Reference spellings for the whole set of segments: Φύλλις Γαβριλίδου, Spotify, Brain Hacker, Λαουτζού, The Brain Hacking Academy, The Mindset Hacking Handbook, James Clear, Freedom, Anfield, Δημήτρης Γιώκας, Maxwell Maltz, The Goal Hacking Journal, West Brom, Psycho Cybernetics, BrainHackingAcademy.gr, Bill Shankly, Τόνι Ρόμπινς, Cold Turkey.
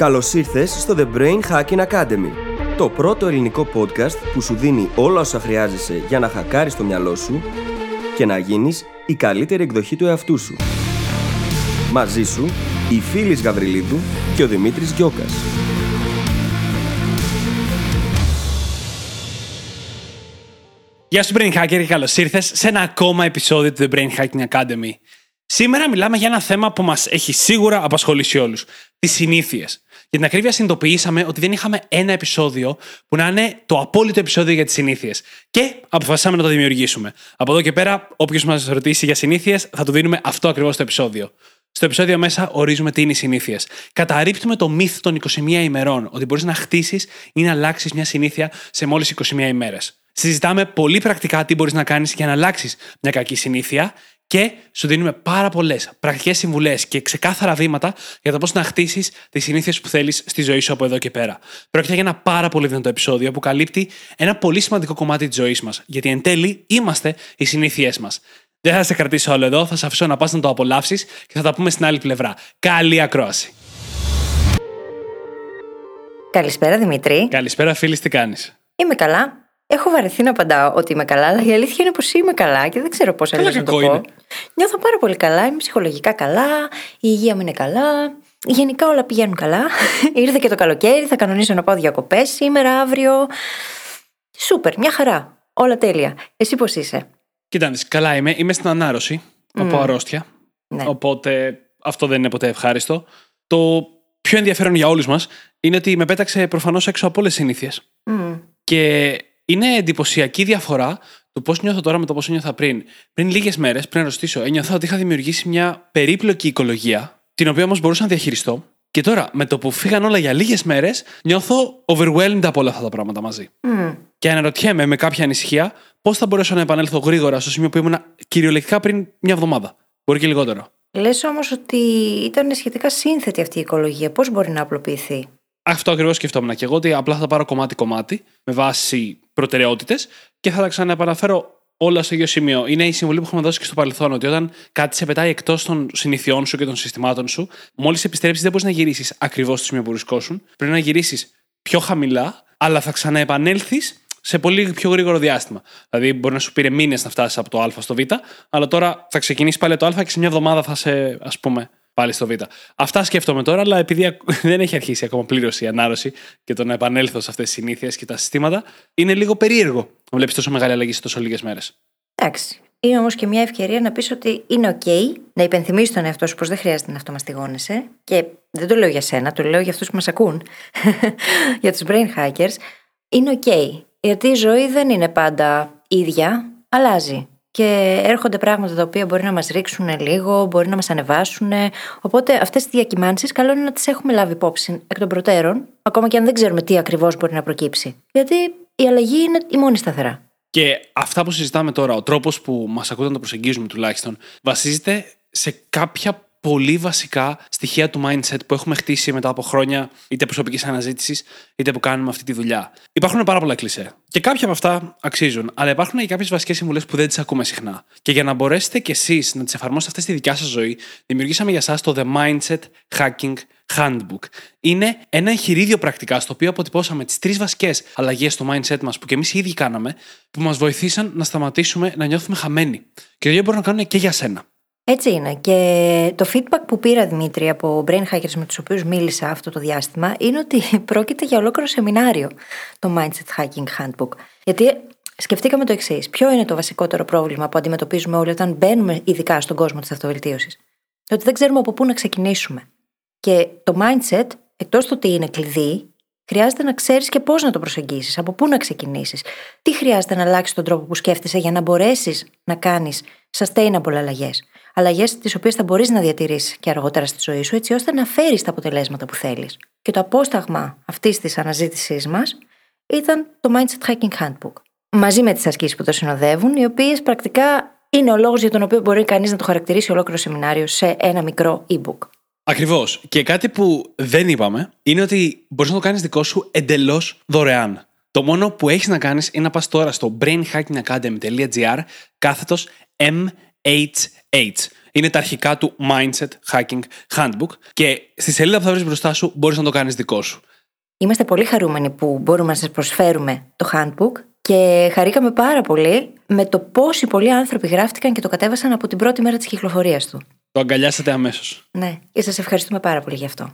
Καλώς ήρθες στο The Brain Hacking Academy, το πρώτο ελληνικό podcast που σου δίνει όλα όσα χρειάζεσαι για να χακάρεις το μυαλό σου και να γίνεις η καλύτερη εκδοχή του εαυτού σου. Μαζί σου, η Φύλλις Γαβριλίδου και ο Δημήτρης Γιώκας. Γεια σου Brain Hacker και καλώς ήρθες σε ένα ακόμα επεισόδιο του The Brain Hacking Academy. Σήμερα μιλάμε για ένα θέμα που μας έχει σίγουρα απασχολήσει όλους. Τις συνήθειες. Για την ακρίβεια, συνειδητοποιήσαμε ότι δεν είχαμε ένα επεισόδιο που να είναι το απόλυτο επεισόδιο για τις συνήθειες. Και αποφασίσαμε να το δημιουργήσουμε. Από εδώ και πέρα, όποιος μας ρωτήσει για συνήθειες, θα του δίνουμε αυτό ακριβώς το επεισόδιο. Στο επεισόδιο μέσα ορίζουμε τι είναι οι συνήθειες. Καταρρίπτουμε το μύθο των 21 ημερών, ότι μπορείς να χτίσεις ή να αλλάξεις μια συνήθεια σε μόλις 21 ημέρες. Συζητάμε πολύ πρακτικά τι μπορείς να κάνεις για να αλλάξεις μια κακή συνήθεια. Και σου δίνουμε πάρα πολλές πρακτικές συμβουλές και ξεκάθαρα βήματα για το πώς να χτίσεις τις συνήθειες που θέλεις στη ζωή σου από εδώ και πέρα. Πρόκειται για ένα πάρα πολύ δυνατό επεισόδιο που καλύπτει ένα πολύ σημαντικό κομμάτι της ζωής μας. Γιατί εν τέλει είμαστε οι συνήθειές μας. Δεν θα σε κρατήσω όλο εδώ, θα σε αφήσω να πας να το απολαύσεις και θα τα πούμε στην άλλη πλευρά. Καλή ακρόαση. Καλησπέρα Δημήτρη. Καλησπέρα φίλης, τι κάνεις? Είμαι καλά. Έχω βαρεθεί να απαντάω ότι είμαι καλά, αλλά η αλήθεια είναι πως είμαι καλά και δεν ξέρω πώς αλλιώς να το πω. Είναι. Νιώθω πάρα πολύ καλά, είμαι ψυχολογικά καλά, η υγεία μου είναι καλά, γενικά όλα πηγαίνουν καλά. Ήρθε και το καλοκαίρι, θα κανονίσω να πάω διακοπές σήμερα, αύριο. Σούπερ, μια χαρά, όλα τέλεια. Εσύ πώς είσαι? Κοιτάξτε, καλά είμαι, είμαι στην ανάρρωση από αρρώστια, ναι. Οπότε αυτό δεν είναι ποτέ ευχάριστο. Το πιο ενδιαφέρον για όλους μας είναι ότι με πέταξε προφανώς έξω από όλες τις συνήθειες. Και είναι εντυπωσιακή διαφορά του πώς νιώθω τώρα με το πώς νιώθα πριν. Πριν λίγες μέρες, πριν αρρωστήσω, ένιωθα ότι είχα δημιουργήσει μια περίπλοκη οικολογία, την οποία όμως μπορούσα να διαχειριστώ. Και τώρα, με το που φύγαν όλα για λίγες μέρες, νιώθω overwhelmed από όλα αυτά τα πράγματα μαζί. Και αναρωτιέμαι με κάποια ανησυχία πώς θα μπορέσω να επανέλθω γρήγορα στο σημείο που ήμουν κυριολεκτικά πριν μια εβδομάδα. Μπορεί και λιγότερο. Λες όμως ότι ήταν σχετικά σύνθετη αυτή η οικολογία. Πώς μπορεί να απλοποιηθεί? Αυτό ακριβώς σκεφτόμουν και εγώ, ότι απλά θα τα πάρω κομμάτι-κομμάτι με βάση προτεραιότητες και θα τα ξαναεπαναφέρω όλα στο ίδιο σημείο. Είναι η συμβουλή που έχουμε δώσει και στο παρελθόν, ότι όταν κάτι σε πετάει εκτός των συνηθιών σου και των συστημάτων σου, μόλις επιστρέψεις δεν μπορείς να γυρίσεις ακριβώς στο σημείο που βρισκόσουν. Πρέπει να γυρίσεις πιο χαμηλά, αλλά θα ξαναεπανέλθεις σε πολύ πιο γρήγορο διάστημα. Δηλαδή, μπορεί να σου πήρε μήνες να φτάσεις από το Α στο Β, αλλά τώρα θα ξεκινήσεις πάλι το Α και σε μια εβδομάδα θα σε, ας πούμε, πάλι στο Β. Αυτά σκέφτομαι τώρα, αλλά επειδή δεν έχει αρχίσει ακόμα πλήρως η ανάρρωση και το να επανέλθω σε αυτές τις συνήθειες και τα συστήματα, είναι λίγο περίεργο να βλέπεις τόσο μεγάλη αλλαγή σε τόσο λίγες μέρες. Εντάξει. Είναι όμως και μια ευκαιρία να πεις ότι είναι OK, να υπενθυμίσεις τον εαυτό σου πως δεν χρειάζεται να αυτομαστιγώνεσαι. Και δεν το λέω για σένα, το λέω για αυτούς που μας ακούν, για τους brain hackers. Είναι OK. Γιατί η ζωή δεν είναι πάντα ίδια, αλλάζει. Και έρχονται πράγματα τα οποία μπορεί να μας ρίξουν λίγο, μπορεί να μας ανεβάσουν. Οπότε αυτές τις διακυμάνσεις καλό είναι να τις έχουμε λάβει υπόψη εκ των προτέρων, ακόμα και αν δεν ξέρουμε τι ακριβώς μπορεί να προκύψει. Γιατί η αλλαγή είναι η μόνη σταθερά. Και αυτά που συζητάμε τώρα, ο τρόπος που μας ακούτε να το προσεγγίζουμε τουλάχιστον, βασίζεται σε κάποια πολύ βασικά στοιχεία του mindset που έχουμε χτίσει μετά από χρόνια είτε προσωπικής αναζήτησης, είτε που κάνουμε αυτή τη δουλειά. Υπάρχουν πάρα πολλά κλισέ. Και κάποια από αυτά αξίζουν. Αλλά υπάρχουν και κάποιες βασικές συμβουλές που δεν τις ακούμε συχνά. Και για να μπορέσετε κι εσείς να τις εφαρμόσετε αυτές στη δικιά σας ζωή, δημιουργήσαμε για εσάς το The Mindset Hacking Handbook. Είναι ένα εγχειρίδιο πρακτικά στο οποίο αποτυπώσαμε τις 3 βασικές αλλαγές στο mindset μας που κι εμείς οι ίδιοι κάναμε, που μας βοηθήσαν να σταματήσουμε να νιώθουμε χαμένοι. Και το ίδιο μπορούν να κάνουν και για σένα. Έτσι είναι. Και το feedback που πήρα, Δημήτρη, από brain hackers με τους οποίους μίλησα αυτό το διάστημα, είναι ότι πρόκειται για ολόκληρο σεμινάριο το Mindset Hacking Handbook. Γιατί σκεφτήκαμε το εξής. Ποιο είναι το βασικότερο πρόβλημα που αντιμετωπίζουμε όλοι όταν μπαίνουμε ειδικά στον κόσμο της αυτοβελτίωσης? Ότι δεν ξέρουμε από πού να ξεκινήσουμε. Και το mindset, εκτός του ότι είναι κλειδί, χρειάζεται να ξέρεις και πώς να το προσεγγίσεις, από πού να ξεκινήσεις. Τι χρειάζεται να αλλάξεις τον τρόπο που σκέφτεσαι για να μπορέσεις να κάνεις sustainable αλλαγές. Αλλαγές τις οποίες θα μπορείς να διατηρήσεις και αργότερα στη ζωή σου, έτσι ώστε να φέρεις τα αποτελέσματα που θέλεις. Και το απόσταγμα αυτής της αναζήτησής μας ήταν το Mindset Hacking Handbook. Μαζί με τις ασκήσεις που το συνοδεύουν, οι οποίες πρακτικά είναι ο λόγος για τον οποίο μπορεί κανείς να το χαρακτηρίσει ολόκληρο σεμινάριο σε ένα μικρό e-book. Ακριβώς. Και κάτι που δεν είπαμε είναι ότι μπορείς να το κάνεις δικό σου εντελώς δωρεάν. Το μόνο που έχεις να κάνεις είναι να πας τώρα στο brainhackingacademy.gr/MHH. Είναι τα αρχικά του Mindset Hacking Handbook και στη σελίδα που θα βρεις μπροστά σου μπορείς να το κάνεις δικό σου. Είμαστε πολύ χαρούμενοι που μπορούμε να σας προσφέρουμε το Handbook και χαρήκαμε πάρα πολύ με το πόσοι πολλοί άνθρωποι γράφτηκαν και το κατέβασαν από την πρώτη μέρα της κυκλοφορίας του. Το αγκαλιάσατε αμέσως. Ναι, και σας ευχαριστούμε πάρα πολύ γι' αυτό.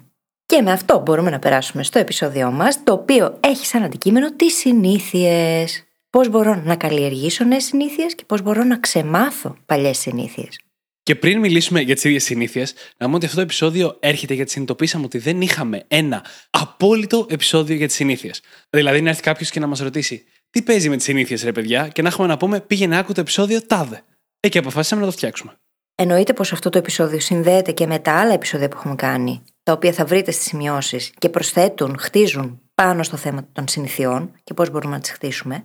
Και με αυτό μπορούμε να περάσουμε στο επεισόδιο μας, το οποίο έχει σαν αντικείμενο τις συνήθειες. Πώς μπορώ να καλλιεργήσω νέες συνήθειες και πώς μπορώ να ξεμάθω παλιές συνήθειες. Και πριν μιλήσουμε για τις ίδιες συνήθειες, να πούμε ότι αυτό το επεισόδιο έρχεται γιατί συνειδητοποίησαμε ότι δεν είχαμε ένα απόλυτο επεισόδιο για τις συνήθειες. Δηλαδή, να έρθει κάποιος και να μας ρωτήσει τι παίζει με τις συνήθειες, ρε παιδιά, και να έχουμε να πούμε πήγαινε άκου το επεισόδιο τάδε. Και αποφάσισαμε να το φτιάξουμε. Εννοείται πως αυτό το επεισόδιο συνδέεται και με τα άλλα επεισόδια που έχουμε κάνει, τα οποία θα βρείτε στις σημειώσεις και προσθέτουν, χτίζουν πάνω στο θέμα των συνηθιών και πώς μπορούμε να τις χτίσουμε.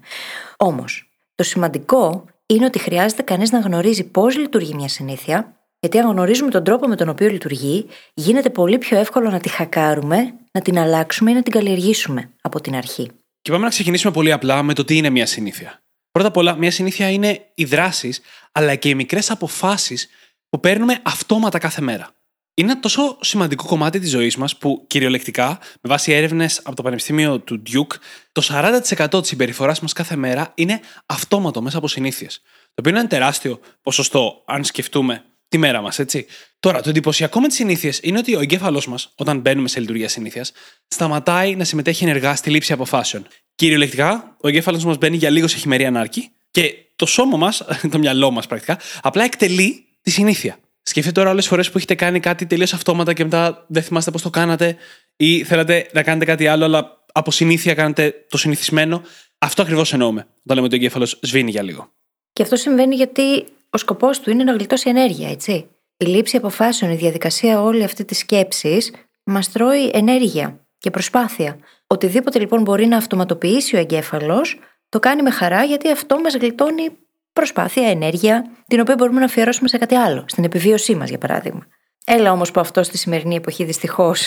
Όμως, το σημαντικό είναι ότι χρειάζεται κανείς να γνωρίζει πώς λειτουργεί μια συνήθεια, γιατί αν γνωρίζουμε τον τρόπο με τον οποίο λειτουργεί, γίνεται πολύ πιο εύκολο να τη χακάρουμε, να την αλλάξουμε ή να την καλλιεργήσουμε από την αρχή. Και πάμε να ξεκινήσουμε πολύ απλά με το τι είναι μια συνήθεια. Πρώτα απ' όλα, μια συνήθεια είναι οι δράσεις, αλλά και οι μικρές αποφάσεις που παίρνουμε αυτόματα κάθε μέρα. Είναι ένα τόσο σημαντικό κομμάτι της ζωής μας που κυριολεκτικά, με βάση έρευνες από το Πανεπιστήμιο του Duke, το 40% της συμπεριφοράς μας κάθε μέρα είναι αυτόματο μέσα από συνήθειες. Το οποίο είναι ένα τεράστιο ποσοστό, αν σκεφτούμε τη μέρα μας, έτσι. Τώρα, το εντυπωσιακό με τις συνήθειες είναι ότι ο εγκέφαλός μας, όταν μπαίνουμε σε λειτουργία συνήθειας, σταματάει να συμμετέχει ενεργά στη λήψη αποφάσεων. Κυριολεκτικά, ο εγκέφαλος μας μπαίνει για λίγο σε χειμερή ανάρκη και το σώμα μας, το μυαλό μας πρακτικά, απλά εκτελεί τη συνήθεια. Σκεφτείτε τώρα όλες τις φορές που έχετε κάνει κάτι τελείως αυτόματα και μετά δεν θυμάστε πώς το κάνατε ή θέλατε να κάνετε κάτι άλλο, αλλά από συνήθεια κάνετε το συνηθισμένο. Αυτό ακριβώς εννοούμε όταν λέμε ότι ο εγκέφαλος σβήνει για λίγο. Και αυτό συμβαίνει γιατί ο σκοπός του είναι να γλιτώσει ενέργεια, έτσι. Η λήψη αποφάσεων, η διαδικασία όλη αυτή τη σκέψη μας τρώει ενέργεια και προσπάθεια. Οτιδήποτε λοιπόν μπορεί να αυτοματοποιήσει ο εγκέφαλος, το κάνει με χαρά γιατί αυτό μας γλιτώνει προσπάθεια, ενέργεια, την οποία μπορούμε να αφιερώσουμε σε κάτι άλλο, στην επιβίωσή μας, για παράδειγμα. Έλα όμως που αυτό στη σημερινή εποχή δυστυχώς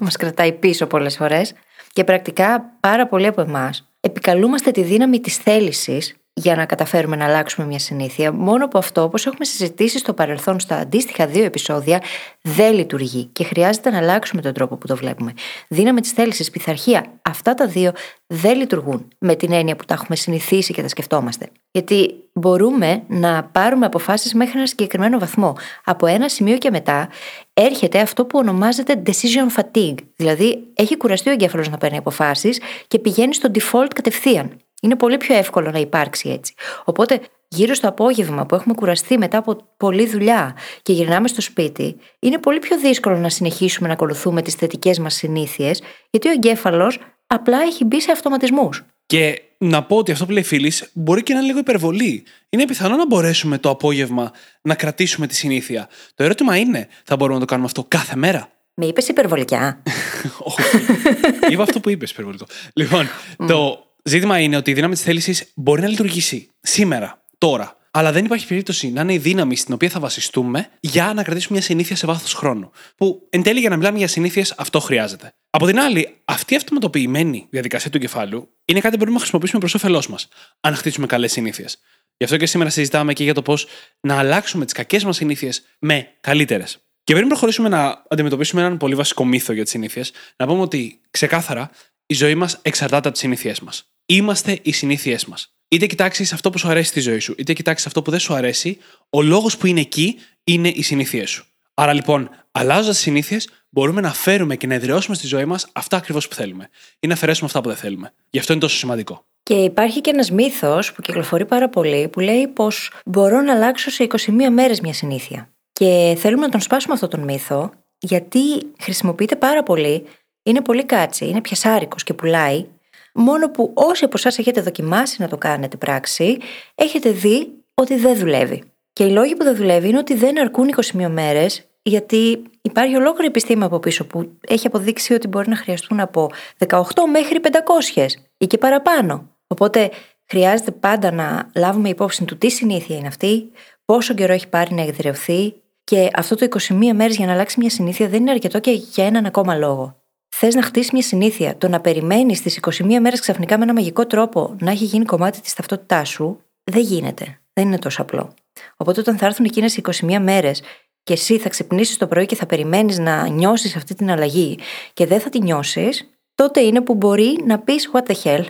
μας κρατάει πίσω πολλές φορές και πρακτικά πάρα πολλοί από εμάς επικαλούμαστε τη δύναμη της θέλησης για να καταφέρουμε να αλλάξουμε μια συνήθεια, μόνο που αυτό, όπως έχουμε συζητήσει στο παρελθόν στα αντίστοιχα 2 επεισόδια, δεν λειτουργεί και χρειάζεται να αλλάξουμε τον τρόπο που το βλέπουμε. Δύναμη της θέλησης, πειθαρχία, αυτά τα 2 δεν λειτουργούν με την έννοια που τα έχουμε συνηθίσει και τα σκεφτόμαστε. Γιατί μπορούμε να πάρουμε αποφάσεις μέχρι ένα συγκεκριμένο βαθμό. Από ένα σημείο και μετά έρχεται αυτό που ονομάζεται decision fatigue. Δηλαδή, έχει κουραστεί ο εγκέφαλος να παίρνει αποφάσεις και πηγαίνει στο default κατευθείαν. Είναι πολύ πιο εύκολο να υπάρξει έτσι. Οπότε, γύρω στο απόγευμα που έχουμε κουραστεί μετά από πολλή δουλειά και γυρνάμε στο σπίτι, είναι πολύ πιο δύσκολο να συνεχίσουμε να ακολουθούμε τις θετικές μας συνήθειες, γιατί ο εγκέφαλος απλά έχει μπει σε αυτοματισμούς. Και να πω ότι αυτό που λέει Φύλλις μπορεί και να είναι λίγο υπερβολή. Είναι πιθανό να μπορέσουμε το απόγευμα να κρατήσουμε τη συνήθεια. Το ερώτημα είναι, θα μπορούμε να το κάνουμε αυτό κάθε μέρα? Με είπες υπερβολικά. Όχι. Είπα αυτό που είπες υπερβολικό. Λοιπόν, το ζήτημα είναι ότι η δύναμη της θέλησης μπορεί να λειτουργήσει σήμερα, τώρα, αλλά δεν υπάρχει περίπτωση να είναι η δύναμη στην οποία θα βασιστούμε για να κρατήσουμε μια συνήθεια σε βάθος χρόνου. Που εν τέλει, για να μιλάμε για συνήθειες, αυτό χρειάζεται. Από την άλλη, αυτή η αυτοματοποιημένη διαδικασία του εγκεφάλου είναι κάτι που μπορούμε να χρησιμοποιήσουμε προς όφελός μας, αν χτίσουμε καλές συνήθειες. Γι' αυτό και σήμερα συζητάμε και για το πώς να αλλάξουμε τις κακές μας συνήθειες με καλύτερες. Και πριν προχωρήσουμε να αντιμετωπίσουμε έναν πολύ βασικό μύθο για τις συνήθειες, να πούμε ότι ξεκάθαρα η ζωή μας εξαρτάται από τις συνήθειές μας. Είμαστε οι συνήθειές μας. Είτε κοιτάξεις αυτό που σου αρέσει στη ζωή σου, είτε κοιτάξεις αυτό που δεν σου αρέσει, ο λόγος που είναι εκεί είναι οι συνήθειες σου. Άρα λοιπόν, αλλάζοντας τις συνήθειες, μπορούμε να φέρουμε και να εδραιώσουμε στη ζωή μας αυτά ακριβώς που θέλουμε ή να αφαιρέσουμε αυτά που δεν θέλουμε. Γι' αυτό είναι τόσο σημαντικό. Και υπάρχει και ένας μύθος που κυκλοφορεί πάρα πολύ που λέει πως μπορώ να αλλάξω σε 21 μέρες μια συνήθεια. Και θέλουμε να τον σπάσουμε αυτόν τον μύθο, γιατί χρησιμοποιείται πάρα πολύ, είναι πολύ κάτσι, είναι πιασάρικος και πουλάει. Μόνο που όσοι από εσάς έχετε δοκιμάσει να το κάνετε πράξη, έχετε δει ότι δεν δουλεύει. Και οι λόγοι που δεν δουλεύει είναι ότι δεν αρκούν 21 μέρες, γιατί υπάρχει ολόκληρη επιστήμη από πίσω που έχει αποδείξει ότι μπορεί να χρειαστούν από 18 μέχρι 500 ή και παραπάνω. Οπότε χρειάζεται πάντα να λάβουμε υπόψη του τι συνήθεια είναι αυτή, πόσο καιρό έχει πάρει να εκδρεωθεί, και αυτό το 21 μέρες για να αλλάξει μια συνήθεια δεν είναι αρκετό και για έναν ακόμα λόγο. Θες να χτίσεις μια συνήθεια, το να περιμένεις τις 21 μέρες ξαφνικά με ένα μαγικό τρόπο να έχει γίνει κομμάτι της ταυτότητάς σου, δεν γίνεται. Δεν είναι τόσο απλό. Οπότε όταν θα έρθουν εκείνες οι 21 μέρες και εσύ θα ξυπνήσεις το πρωί και θα περιμένεις να νιώσεις αυτή την αλλαγή και δεν θα τη νιώσεις, τότε είναι που μπορεί να πεις what the hell.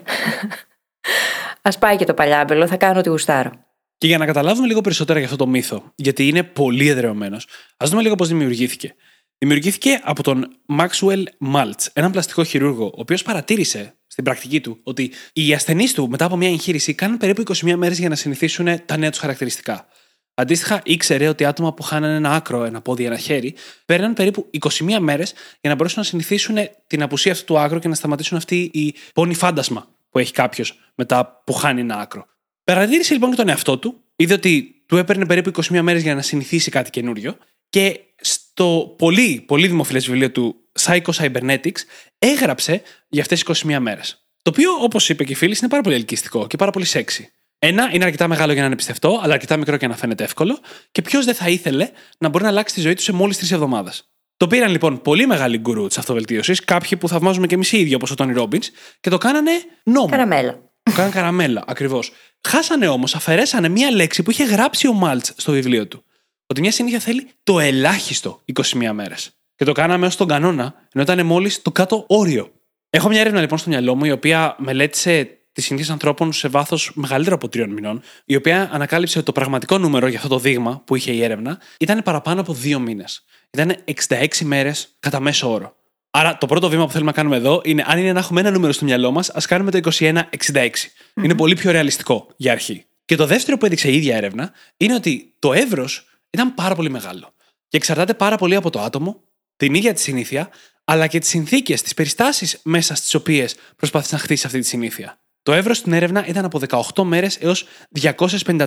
Ας πάει και το παλιάμπελο, θα κάνω ό,τι γουστάρω. Και για να καταλάβουμε λίγο περισσότερα για αυτό το μύθο, γιατί είναι πολύ εδρεωμένος, ας δούμε λίγο πώς δημιουργήθηκε. Δημιουργήθηκε από τον Maxwell Maltz, έναν πλαστικό χειρούργο, ο οποίος παρατήρησε στην πρακτική του ότι οι ασθενείς του μετά από μια εγχείρηση κάνουν περίπου 21 μέρες για να συνηθίσουν τα νέα τους χαρακτηριστικά. Αντίστοιχα, ήξερε ότι άτομα που χάνανε ένα άκρο, ένα πόδι, ένα χέρι, παίρναν περίπου 21 μέρες για να μπορέσουν να συνηθίσουν την απουσία αυτού του άκρου και να σταματήσουν αυτή η πόνη φάντασμα που έχει κάποιος μετά που χάνει ένα άκρο. Παρατήρησε λοιπόν και τον εαυτό του, είδε ότι του έπαιρνε περίπου 21 μέρες για να συνηθίσει κάτι καινούριο και στο πολύ, πολύ δημοφιλές βιβλίο του Psycho Cybernetics έγραψε για αυτές τις 21 μέρες. Το οποίο, όπως είπε και η Φύλλις, είναι πάρα πολύ ελκυστικό και πάρα πολύ σεξι. Ένα, είναι αρκετά μεγάλο για να είναι πιστευτό, αλλά αρκετά μικρό για να φαίνεται εύκολο. Και ποιος δεν θα ήθελε να μπορεί να αλλάξει τη ζωή του σε μόλις 3 εβδομάδες. Το πήραν λοιπόν πολύ μεγάλοι γκουρού της αυτοβελτίωσης, κάποιοι που θαυμάζουμε κι εμείς οι ίδιοι, όπως ο Τόνι Ρόμπινς, και το κάνανε νόμο. Καραμέλα. Το κάνανε καραμέλα, ακριβώς. Χάσανε όμως, αφαιρέσανε μία λέξη που είχε γράψει ο Μάλτς στο βιβλίο του. Ότι μια συνήθεια θέλει το ελάχιστο 21 μέρες. Και το κάναμε ως τον κανόνα, ενώ ήταν μόλις το κάτω όριο. Έχω μια έρευνα λοιπόν στο μυαλό μου, η οποία μελέτησε τις συνήθειες ανθρώπων σε βάθος μεγαλύτερο από 3 μηνών, η οποία ανακάλυψε ότι το πραγματικό νούμερο για αυτό το δείγμα που είχε η έρευνα ήταν παραπάνω από 2 μήνες. Ήταν 66 μέρες κατά μέσο όρο. Άρα το πρώτο βήμα που θέλουμε να κάνουμε εδώ είναι, αν είναι να έχουμε ένα νούμερο στο μυαλό μας, ας κάνουμε το 21-66. Mm-hmm. Είναι πολύ πιο ρεαλιστικό για αρχή. Και το δεύτερο που έδειξε η ίδια έρευνα είναι ότι το εύρος ήταν πάρα πολύ μεγάλο. Και εξαρτάται πάρα πολύ από το άτομο, την ίδια τη συνήθεια, αλλά και τις συνθήκες, τις περιστάσεις μέσα στις οποίες προσπάθησε να χτίσει αυτή τη συνήθεια. Το εύρος στην έρευνα ήταν από 18 μέρες έως 254.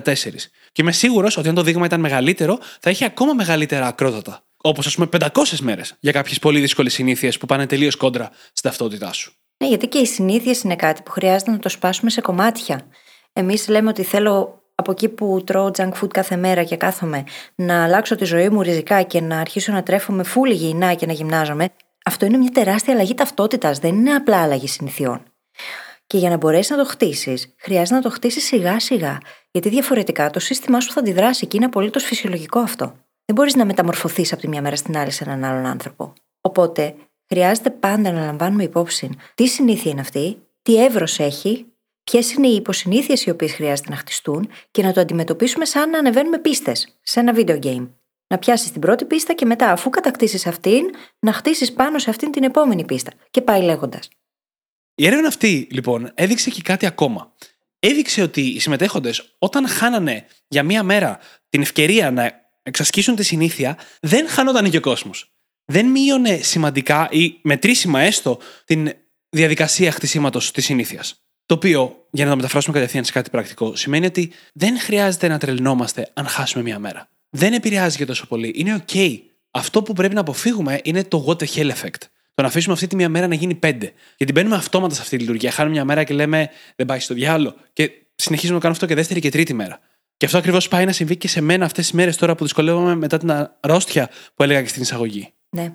Και είμαι σίγουρος ότι αν το δείγμα ήταν μεγαλύτερο, θα είχε ακόμα μεγαλύτερα ακρότατα. Όπως, ας πούμε, 500 μέρες για κάποιες πολύ δύσκολες συνήθειες που πάνε τελείως κόντρα στην ταυτότητά σου. Ναι, γιατί και οι συνήθειες είναι κάτι που χρειάζεται να το σπάσουμε σε κομμάτια. Εμείς λέμε ότι θέλω από εκεί που τρώω junk food κάθε μέρα και κάθομαι να αλλάξω τη ζωή μου ριζικά και να αρχίσω να τρέφομαι full υγιεινά και να γυμνάζομαι. Αυτό είναι μια τεράστια αλλαγή ταυτότητας, δεν είναι απλά αλλαγή συνηθιών. Και για να μπορέσεις να το χτίσεις, χρειάζεται να το χτίσεις σιγά-σιγά. Γιατί διαφορετικά το σύστημά σου θα αντιδράσει και είναι απολύτως φυσιολογικό αυτό. Δεν μπορείς να μεταμορφωθείς από τη μια μέρα στην άλλη σε έναν άλλον άνθρωπο. Οπότε, χρειάζεται πάντα να λαμβάνουμε υπόψη τι συνήθεια είναι αυτή, τι εύρος έχει, ποιες είναι οι υποσυνήθειες οι οποίες χρειάζεται να χτιστούν και να το αντιμετωπίσουμε σαν να ανεβαίνουμε πίστες σε ένα video game. Να πιάσεις την πρώτη πίστα και μετά, αφού κατακτήσεις αυτήν, να χτίσεις πάνω σε αυτήν την επόμενη πίστα. Και πάει λέγοντας. Η έρευνα αυτή, λοιπόν, έδειξε και κάτι ακόμα. Έδειξε ότι οι συμμετέχοντες, όταν χάνανε για μία μέρα την ευκαιρία να εξασκήσουν τη συνήθεια, δεν χανόταν και ο κόσμος. Δεν μείωνε σημαντικά ή μετρήσιμα έστω την διαδικασία χτισήματος της συνήθειας. Το οποίο, για να το μεταφράσουμε κατευθείαν σε κάτι πρακτικό, σημαίνει ότι δεν χρειάζεται να τρελνόμαστε αν χάσουμε μία μέρα. Δεν επηρεάζει και τόσο πολύ. Είναι OK. Αυτό που πρέπει να αποφύγουμε είναι το what the hell effect. Το να αφήσουμε αυτή τη μία μέρα να γίνει 5. Γιατί μπαίνουμε αυτόματα σε αυτή τη λειτουργία. Χάνουμε μια μέρα και λέμε δεν πάει στο διάλογο. Και συνεχίζουμε να κάνουμε αυτό και δεύτερη και τρίτη μέρα. Και αυτό ακριβώς πάει να συμβεί και σε μένα αυτές τις μέρες τώρα που δυσκολεύομαι μετά την αρρώστια που έλεγα και στην εισαγωγή. Ναι.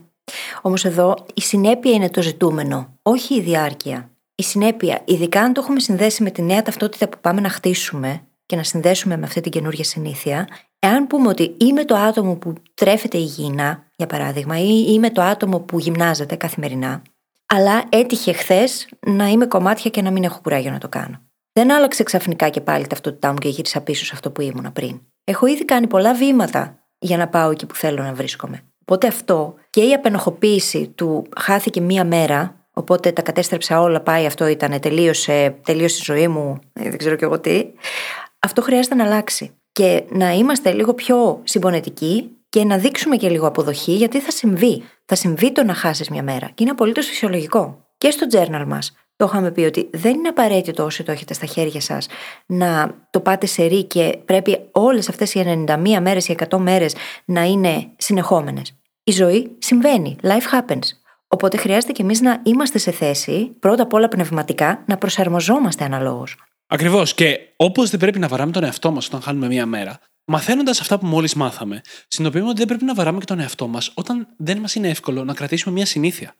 Όμως εδώ η συνέπεια είναι το ζητούμενο, όχι η διάρκεια. Η συνέπεια, ειδικά αν το έχουμε συνδέσει με τη νέα ταυτότητα που πάμε να χτίσουμε και να συνδέσουμε με αυτή την καινούργια συνήθεια, εάν πούμε ότι είμαι το άτομο που τρέφεται υγιεινά, για παράδειγμα, ή είμαι το άτομο που γυμνάζεται καθημερινά, αλλά έτυχε χθες να είμαι κομμάτια και να μην έχω κουράγιο να το κάνω. Δεν άλλαξε ξαφνικά και πάλι η ταυτότητά μου και γύρισα πίσω σε αυτό που ήμουνα πριν. Έχω ήδη κάνει πολλά βήματα για να πάω εκεί που θέλω να βρίσκομαι. Οπότε αυτό και η απενοχοποίηση του χάθηκε μία μέρα. Οπότε τα κατέστρεψα όλα, πάει αυτό, ήταν, τελείωσε η ζωή μου, δεν ξέρω κι εγώ τι. Αυτό χρειάζεται να αλλάξει. Και να είμαστε λίγο πιο συμπονετικοί και να δείξουμε και λίγο αποδοχή, γιατί θα συμβεί. Θα συμβεί το να χάσεις μια μέρα. Και είναι απολύτως φυσιολογικό. Και στο journal μας το είχαμε πει ότι δεν είναι απαραίτητο όσοι το έχετε στα χέρια σας να το πάτε σε ρί και πρέπει όλες αυτές οι 91 μέρες ή 100 μέρες να είναι συνεχόμενες. Η ζωή συμβαίνει. Life happens. Οπότε χρειάζεται και εμείς να είμαστε σε θέση, πρώτα απ' όλα πνευματικά, να προσαρμοζόμαστε αναλόγως. Ακριβώς. Και όπως δεν πρέπει να βαράμε τον εαυτό μας όταν χάνουμε μία μέρα, μαθαίνοντας αυτά που μόλις μάθαμε, συνειδητοποιούμε ότι δεν πρέπει να βαράμε και τον εαυτό μας όταν δεν μας είναι εύκολο να κρατήσουμε μία συνήθεια.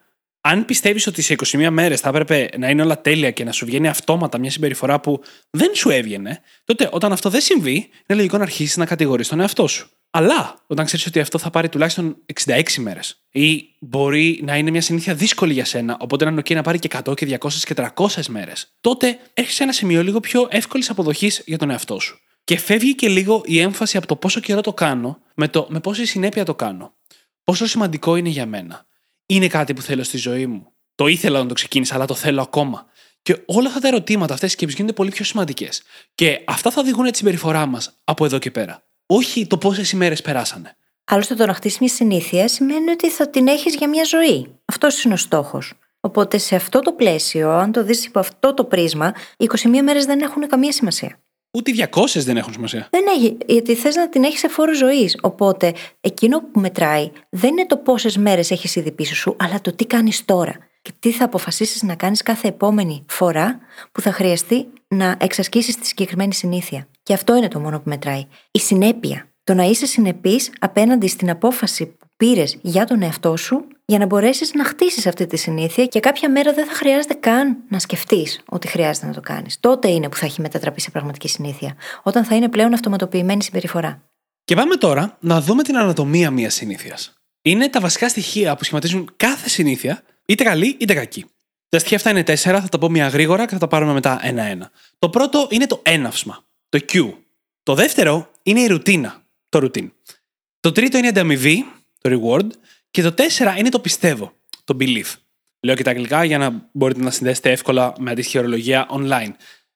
αν πιστεύεις ότι σε 21 μέρες θα έπρεπε να είναι όλα τέλεια και να σου βγαίνει αυτόματα μια συμπεριφορά που δεν σου έβγαινε, τότε όταν αυτό δεν συμβεί, είναι λογικό να αρχίσεις να κατηγορείς τον εαυτό σου. Αλλά όταν ξέρεις ότι αυτό θα πάρει τουλάχιστον 66 μέρες, ή μπορεί να είναι μια συνήθεια δύσκολη για σένα, οπότε να είναι OK να πάρει και 100 και 200 και 300 μέρες, τότε έρχεσαι ένα σημείο λίγο πιο εύκολης αποδοχής για τον εαυτό σου. Και φεύγει και λίγο η έμφαση από το πόσο καιρό το κάνω με πόση συνέπεια το κάνω. Πόσο σημαντικό είναι για μένα. Είναι κάτι που θέλω στη ζωή μου. Το ήθελα όταν το ξεκίνησα, αλλά το θέλω ακόμα. Και όλα αυτά τα ερωτήματα, αυτές οι σκέψεις γίνονται πολύ πιο σημαντικές. Και αυτά θα οδηγούν τη συμπεριφορά μας από εδώ και πέρα. Όχι το πόσες ημέρες περάσανε. Άλλωστε, το να χτίσεις μια συνήθεια σημαίνει ότι θα την έχεις για μια ζωή. Αυτός είναι ο στόχος. Οπότε, σε αυτό το πλαίσιο, αν το δεις υπό αυτό το πρίσμα, 21 μέρες δεν έχουν καμία σημασία. Ούτε 200 δεν έχουν σημασία. Δεν έχει, γιατί θες να την έχεις σε φόρο ζωής. Οπότε, εκείνο που μετράει δεν είναι το πόσες μέρες έχεις ήδη πίσω σου, αλλά το τι κάνεις τώρα. Και τι θα αποφασίσεις να κάνεις κάθε επόμενη φορά που θα χρειαστεί να εξασκήσεις τη συγκεκριμένη συνήθεια. Και αυτό είναι το μόνο που μετράει. Η συνέπεια. Το να είσαι συνεπής απέναντι στην απόφαση που πήρες για τον εαυτό σου, για να μπορέσεις να χτίσεις αυτή τη συνήθεια και κάποια μέρα δεν θα χρειάζεται καν να σκεφτείς ότι χρειάζεται να το κάνεις. Τότε είναι που θα έχει μετατραπεί σε πραγματική συνήθεια. Όταν θα είναι πλέον αυτοματοποιημένη συμπεριφορά. Και πάμε τώρα να δούμε την ανατομία μιας συνήθειας. Είναι τα βασικά στοιχεία που σχηματίζουν κάθε συνήθεια, είτε καλή είτε κακή. Τα στοιχεία αυτά είναι 4, θα τα πω μια γρήγορα και θα τα πάρουμε μετά ένα-ένα. Το πρώτο είναι το έναυσμα, το Q. Το δεύτερο είναι η ρουτίνα, το routine. Το τρίτο είναι η ανταμοιβή, το reward. Και το 4 είναι το πιστεύω, το belief. Λέω και τα αγγλικά για να μπορείτε να συνδέσετε εύκολα με αντίστοιχη ορολογία online.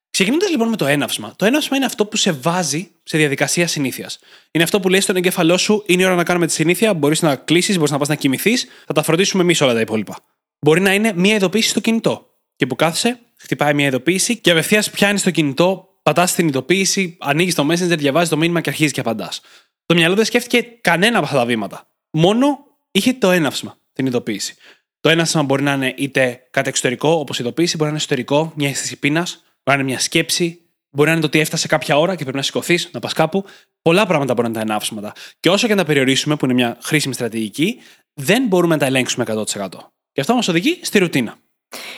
Ξεκινώντας λοιπόν με το έναυσμα. Το έναυσμα είναι αυτό που σε βάζει σε διαδικασία συνήθειας. Είναι αυτό που λέει στον εγκέφαλό σου: είναι η ώρα να κάνουμε τη συνήθεια, μπορείς να κλείσεις, μπορείς να πας να κοιμηθείς, θα τα φροντίσουμε εμείς όλα τα υπόλοιπα. Μπορεί να είναι μία ειδοποίηση στο κινητό. Και που κάθεσαι, χτυπάει μία ειδοποίηση και απευθείας πιάνεις το κινητό, πατάς την ειδοποίηση, ανοίγεις το Messenger, διαβάζεις το μήνυμα και αρχίζεις και απαντάς. Το μυαλό δεν σκέφτηκε κανένα από αυτά τα βήματα. Μόνο είχε το έναυσμα, την ειδοποίηση. Το έναυσμα μπορεί να είναι είτε κάτι εξωτερικό, όπως η ειδοποίηση, μπορεί να είναι εσωτερικό, μια αίσθηση πείνας, μπορεί να είναι μια σκέψη, μπορεί να είναι το ότι έφτασε κάποια ώρα και πρέπει να σηκωθείς, να πας κάπου. Πολλά πράγματα μπορεί να είναι τα ενάψματα. Και όσο και να τα περιορίσουμε, που είναι μια χρήσιμη στρατηγική, δεν μπορούμε να τα ελέγξουμε 100%. Και αυτό μας οδηγεί στη ρουτίνα.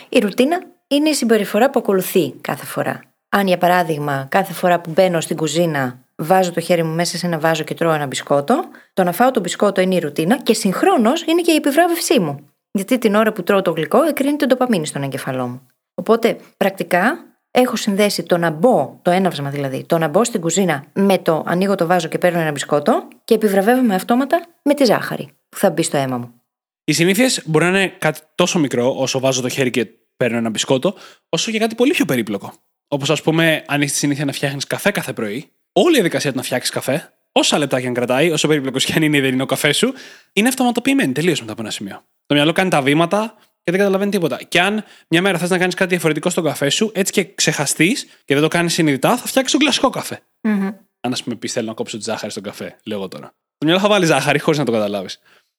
Η ρουτίνα είναι η συμπεριφορά που ακολουθεί κάθε φορά. Αν, για παράδειγμα, κάθε φορά που μπαίνω στην κουζίνα, βάζω το χέρι μου μέσα σε ένα βάζο και τρώω ένα μπισκότο. Το να φάω το μπισκότο είναι η ρουτίνα και συγχρόνως είναι και η επιβράβευσή μου. Γιατί την ώρα που τρώω το γλυκό, εκρίνει το ντοπαμίνη στον εγκεφαλό μου. Οπότε, πρακτικά, έχω συνδέσει το να μπω, το έναυσμα δηλαδή, το να μπω στην κουζίνα με το ανοίγω το βάζο και παίρνω ένα μπισκότο και επιβραβεύομαι αυτόματα με τη ζάχαρη που θα μπει στο αίμα μου. Οι συνήθειες μπορεί να είναι κάτι τόσο μικρό, όσο βάζω το χέρι και παίρνω ένα μπισκότο, όσο και κάτι πολύ πιο περίπλοκο. Όπως, ας πούμε, αν έχεις τη συνήθεια να φτιάχνεις καφέ κάθε πρωί. Όλη η διαδικασία του να φτιάξεις καφέ, όσα λεπτά και αν κρατάει, όσο περίπλοκος και αν είναι δεν είναι ο καφέ σου, είναι αυτοματοποιημένη τελείως μετά από ένα σημείο. Το μυαλό κάνει τα βήματα και δεν καταλαβαίνει τίποτα. Και αν μια μέρα θες να κάνεις κάτι διαφορετικό στον καφέ σου, έτσι και ξεχαστείς και δεν το κάνεις συνειδητά, θα φτιάξεις τον κλασικό καφέ. Mm-hmm. Αν, ας πούμε, πεις θέλω να κόψω τη ζάχαρη στον καφέ, λέω εγώ τώρα. Το μυαλό θα βάλει ζάχαρη χωρίς να το καταλάβεις.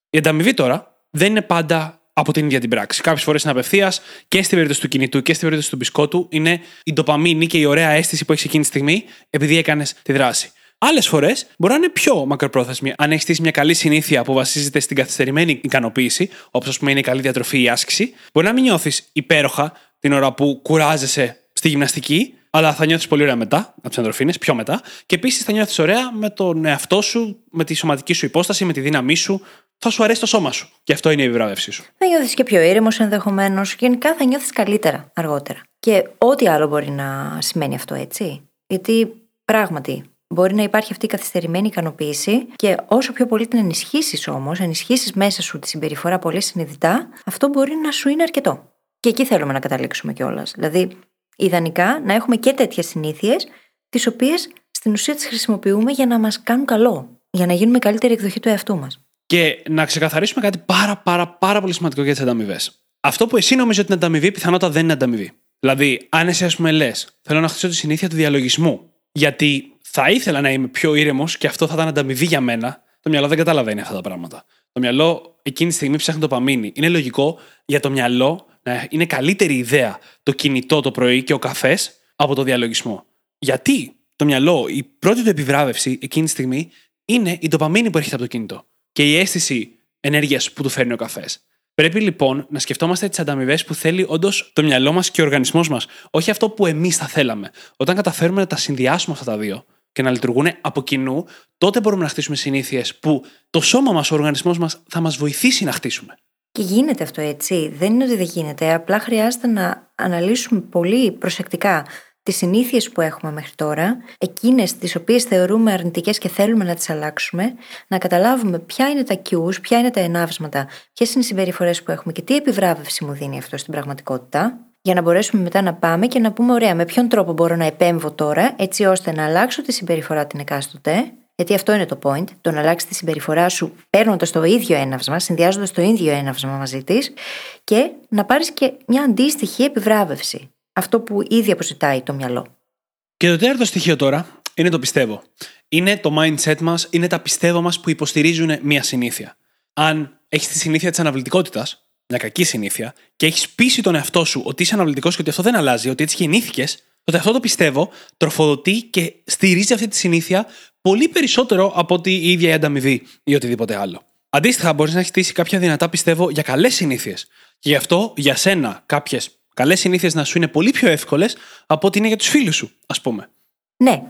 Η ανταμοιβή τώρα δεν είναι πάντα από την ίδια την πράξη. Κάποιες φορές είναι απευθείας και στην περίπτωση του κινητού και στην περίπτωση του μπισκότου είναι η ντοπαμίνη και η ωραία αίσθηση που έχεις εκείνη τη στιγμή επειδή έκανες τη δράση. Άλλες φορές μπορεί να είναι πιο μακροπρόθεσμη. Αν έχεις στήσει μια καλή συνήθεια που βασίζεται στην καθυστερημένη ικανοποίηση, όπως, ας πούμε, είναι η καλή διατροφή ή η άσκηση, μπορεί να μην νιώθεις υπέροχα την ώρα που κουράζεσαι στη γυμναστική, αλλά θα νιώθεις πολύ ωραία μετά, από τις ενδορφίνες, πιο μετά, και επίσης θα νιώθεις ωραία με τον εαυτό σου, με τη σωματική σου υπόσταση, με τη δύναμή σου. Θα σου αρέσει το σώμα σου. Και αυτό είναι η επιβράβευσή σου. Θα νιώθεις και πιο ήρεμος ενδεχομένως. Γενικά θα νιώθεις καλύτερα αργότερα. Και ό,τι άλλο μπορεί να σημαίνει αυτό, έτσι. Γιατί πράγματι μπορεί να υπάρχει αυτή η καθυστερημένη ικανοποίηση και όσο πιο πολύ την ενισχύσεις όμως, ενισχύσεις μέσα σου τη συμπεριφορά πολύ συνειδητά, αυτό μπορεί να σου είναι αρκετό. Και εκεί θέλουμε να καταλήξουμε κιόλας. Δηλαδή, ιδανικά να έχουμε και τέτοιες συνήθειες, τις οποίες στην ουσία τις χρησιμοποιούμε για να μας κάνουν καλό, για να γίνουμε καλύτερη εκδοχή του εαυτού μας. Και να ξεκαθαρίσουμε κάτι πάρα πολύ σημαντικό για τις ανταμοιβές. Αυτό που εσύ νομίζεις ότι είναι ανταμοιβή, πιθανότατα δεν είναι ανταμοιβή. Δηλαδή, αν εσύ, ας πούμε, λες, θέλω να χτίσω τη συνήθεια του διαλογισμού, γιατί θα ήθελα να είμαι πιο ήρεμος και αυτό θα ήταν ανταμοιβή για μένα, το μυαλό δεν καταλαβαίνει αυτά τα πράγματα. Το μυαλό εκείνη τη στιγμή ψάχνει ντοπαμίνη. Είναι λογικό για το μυαλό να είναι καλύτερη ιδέα το κινητό το πρωί και ο καφές από το διαλογισμό. Γιατί το μυαλό, η πρώτη του επιβράβευση εκείνη τη στιγμή είναι η ντοπαμίνη που έρχεται από το κινητό. Και η αίσθηση ενέργειας που του φέρνει ο καφές. Πρέπει λοιπόν να σκεφτόμαστε τις ανταμοιβές που θέλει όντως το μυαλό μας και ο οργανισμός μας, όχι αυτό που εμείς θα θέλαμε. Όταν καταφέρουμε να τα συνδυάσουμε αυτά τα δύο και να λειτουργούν από κοινού, τότε μπορούμε να χτίσουμε συνήθειες που το σώμα μας, ο οργανισμός μας θα μας βοηθήσει να χτίσουμε. Και γίνεται αυτό έτσι. Δεν είναι ότι δεν γίνεται. Απλά χρειάζεται να αναλύσουμε πολύ προσεκτικά τις συνήθειες που έχουμε μέχρι τώρα, εκείνες τις οποίες θεωρούμε αρνητικές και θέλουμε να τις αλλάξουμε, να καταλάβουμε ποια είναι τα cues, ποια είναι τα ενάβσματα, ποιες είναι οι συμπεριφορές που έχουμε και τι επιβράβευση μου δίνει αυτό στην πραγματικότητα, για να μπορέσουμε μετά να πάμε και να πούμε: ωραία, με ποιον τρόπο μπορώ να επέμβω τώρα, έτσι ώστε να αλλάξω τη συμπεριφορά την εκάστοτε. Γιατί αυτό είναι το point, το να αλλάξει τη συμπεριφορά σου παίρνοντας το ίδιο έναυσμα, συνδυάζοντας το ίδιο έναυσμα μαζί της και να πάρεις και μια αντίστοιχη επιβράβευση. Αυτό που ήδη αποζητάει το μυαλό. Και το τέταρτο στοιχείο τώρα είναι το πιστεύω. Είναι το mindset μας, είναι τα πιστεύω μας που υποστηρίζουν μια συνήθεια. Αν έχεις τη συνήθεια της αναβλητικότητας, μια κακή συνήθεια, και έχεις πείσει τον εαυτό σου ότι είσαι αναβλητικός και ότι αυτό δεν αλλάζει, ότι έτσι γεννήθηκες, τότε αυτό το πιστεύω τροφοδοτεί και στηρίζει αυτή τη συνήθεια πολύ περισσότερο από ότι η ίδια η ανταμοιβή ή οτιδήποτε άλλο. Αντίστοιχα, μπορείς να χτίσεις κάποια δυνατά πιστεύω για καλές συνήθειες. Και γι' αυτό για σένα κάποιες καλές συνήθειες να σου είναι πολύ πιο εύκολες από ότι είναι για τους φίλους σου, ας πούμε. Ναι.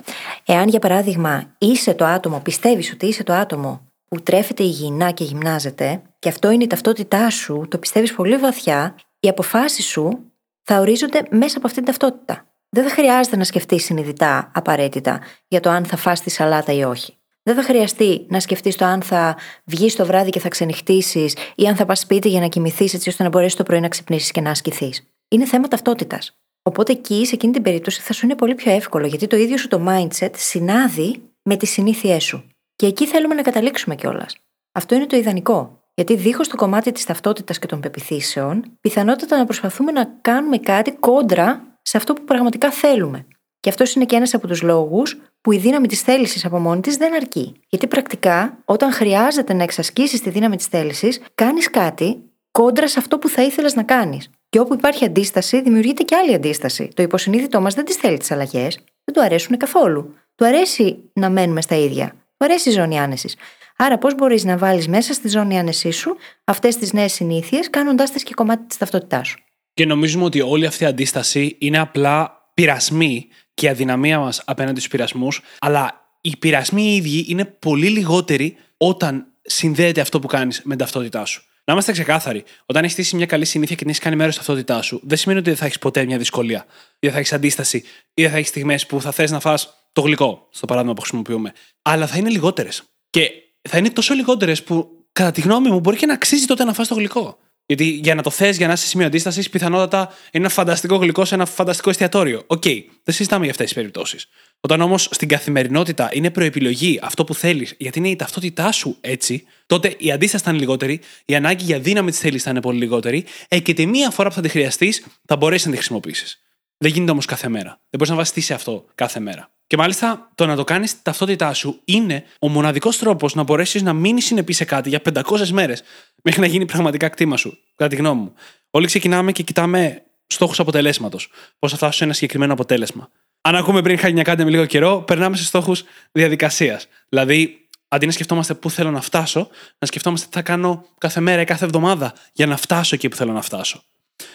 Εάν για παράδειγμα είσαι το άτομο, πιστεύεις ότι είσαι το άτομο που τρέφεται υγιεινά και γυμνάζεται, και αυτό είναι η ταυτότητά σου, το πιστεύεις πολύ βαθιά, οι αποφάσεις σου θα ορίζονται μέσα από αυτήν την ταυτότητα. Δεν θα χρειάζεται να σκεφτείς συνειδητά απαραίτητα για το αν θα φας τη σαλάτα ή όχι. Δεν θα χρειαστεί να σκεφτείς το αν θα βγεις το βράδυ και θα ξενυχτήσεις ή αν θα πας σπίτι για να κοιμηθείς έτσι ώστε να μπορέσεις το πρωί να ξυπνήσεις και να ασκηθείς. Είναι θέμα ταυτότητας. Οπότε εκεί, σε εκείνη την περίπτωση, θα σου είναι πολύ πιο εύκολο γιατί το ίδιο σου το mindset συνάδει με τις συνήθειές σου. Και εκεί θέλουμε να καταλήξουμε κιόλας. Αυτό είναι το ιδανικό. Γιατί δίχως το κομμάτι της ταυτότητας και των πεποιθήσεων, πιθανότατα να προσπαθούμε να κάνουμε κάτι κόντρα σε αυτό που πραγματικά θέλουμε. Και αυτός είναι και ένας από τους λόγους που η δύναμη της θέλησης από μόνη της δεν αρκεί. Γιατί πρακτικά, όταν χρειάζεται να εξασκήσεις τη δύναμη της θέλησης, κάνεις κάτι κόντρα σε αυτό που θα ήθελες να κάνεις. Και όπου υπάρχει αντίσταση, δημιουργείται και άλλη αντίσταση. Το υποσυνείδητό μας δεν τις θέλει τις αλλαγές, δεν του αρέσουν καθόλου. Του αρέσει να μένουμε στα ίδια. Του αρέσει η ζώνη άνεσης. Άρα, πώς μπορείς να βάλεις μέσα στη ζώνη άνεσή σου αυτές τις νέες συνήθειες, κάνοντάς τις και κομμάτι της ταυτότητάς σου. Και νομίζουμε ότι όλη αυτή η αντίσταση είναι απλά πειρασμοί και η αδυναμία μας απέναντι στους πειρασμούς, αλλά οι πειρασμοί οι ίδιοι είναι πολύ λιγότεροι όταν συνδέεται αυτό που κάνεις με την ταυτότητά σου. Να είμαστε ξεκάθαροι, όταν έχεις στήσει μια καλή συνήθεια και την έχεις κάνει μέρος της ταυτότητάς σου, δεν σημαίνει ότι δεν θα έχεις ποτέ μια δυσκολία, ή δεν θα έχεις αντίσταση, ή δεν θα έχεις στιγμές που θα θες να φας το γλυκό, στο παράδειγμα που χρησιμοποιούμε. Αλλά θα είναι λιγότερες. Και θα είναι τόσο λιγότερες που, κατά τη γνώμη μου, μπορεί και να αξίζει τότε να φας το γλυκό. Γιατί για να το θες, για να είσαι σημείο αντίστασης, πιθανότατα είναι ένα φανταστικό γλυκό σε ένα φανταστικό εστιατόριο. Οκ, δεν συζητάμε για αυτές τις περιπτώσεις. Όταν όμως στην καθημερινότητα είναι προεπιλογή αυτό που θέλεις, γιατί είναι η ταυτότητά σου έτσι, τότε η αντίσταση θα είναι λιγότερη, η ανάγκη για δύναμη της θέλησης θα είναι πολύ λιγότερη, και τη μία φορά που θα τη χρειαστείς, θα μπορέσεις να τη χρησιμοποιήσεις. Δεν γίνεται όμως κάθε μέρα. Δεν μπορείς να βασιστείς σε αυτό κάθε μέρα. Και μάλιστα το να το κάνεις την ταυτότητά σου είναι ο μοναδικός τρόπος να μπορέσεις να μείνεις συνεπής σε κάτι για 500 μέρες μέχρι να γίνει πραγματικά κτήμα σου, κατά τη γνώμη μου. Όλοι ξεκινάμε και κοιτάμε στόχους αποτελέσματος. Πώς θα φτάσω σε ένα συγκεκριμένο αποτέλεσμα. Αν ακούμε Brain Hacking Academy λίγο καιρό, περνάμε σε στόχους διαδικασίας. Δηλαδή, αντί να σκεφτόμαστε πού θέλω να φτάσω, να σκεφτόμαστε τι θα κάνω κάθε μέρα ή κάθε εβδομάδα για να φτάσω εκεί που θέλω να φτάσω.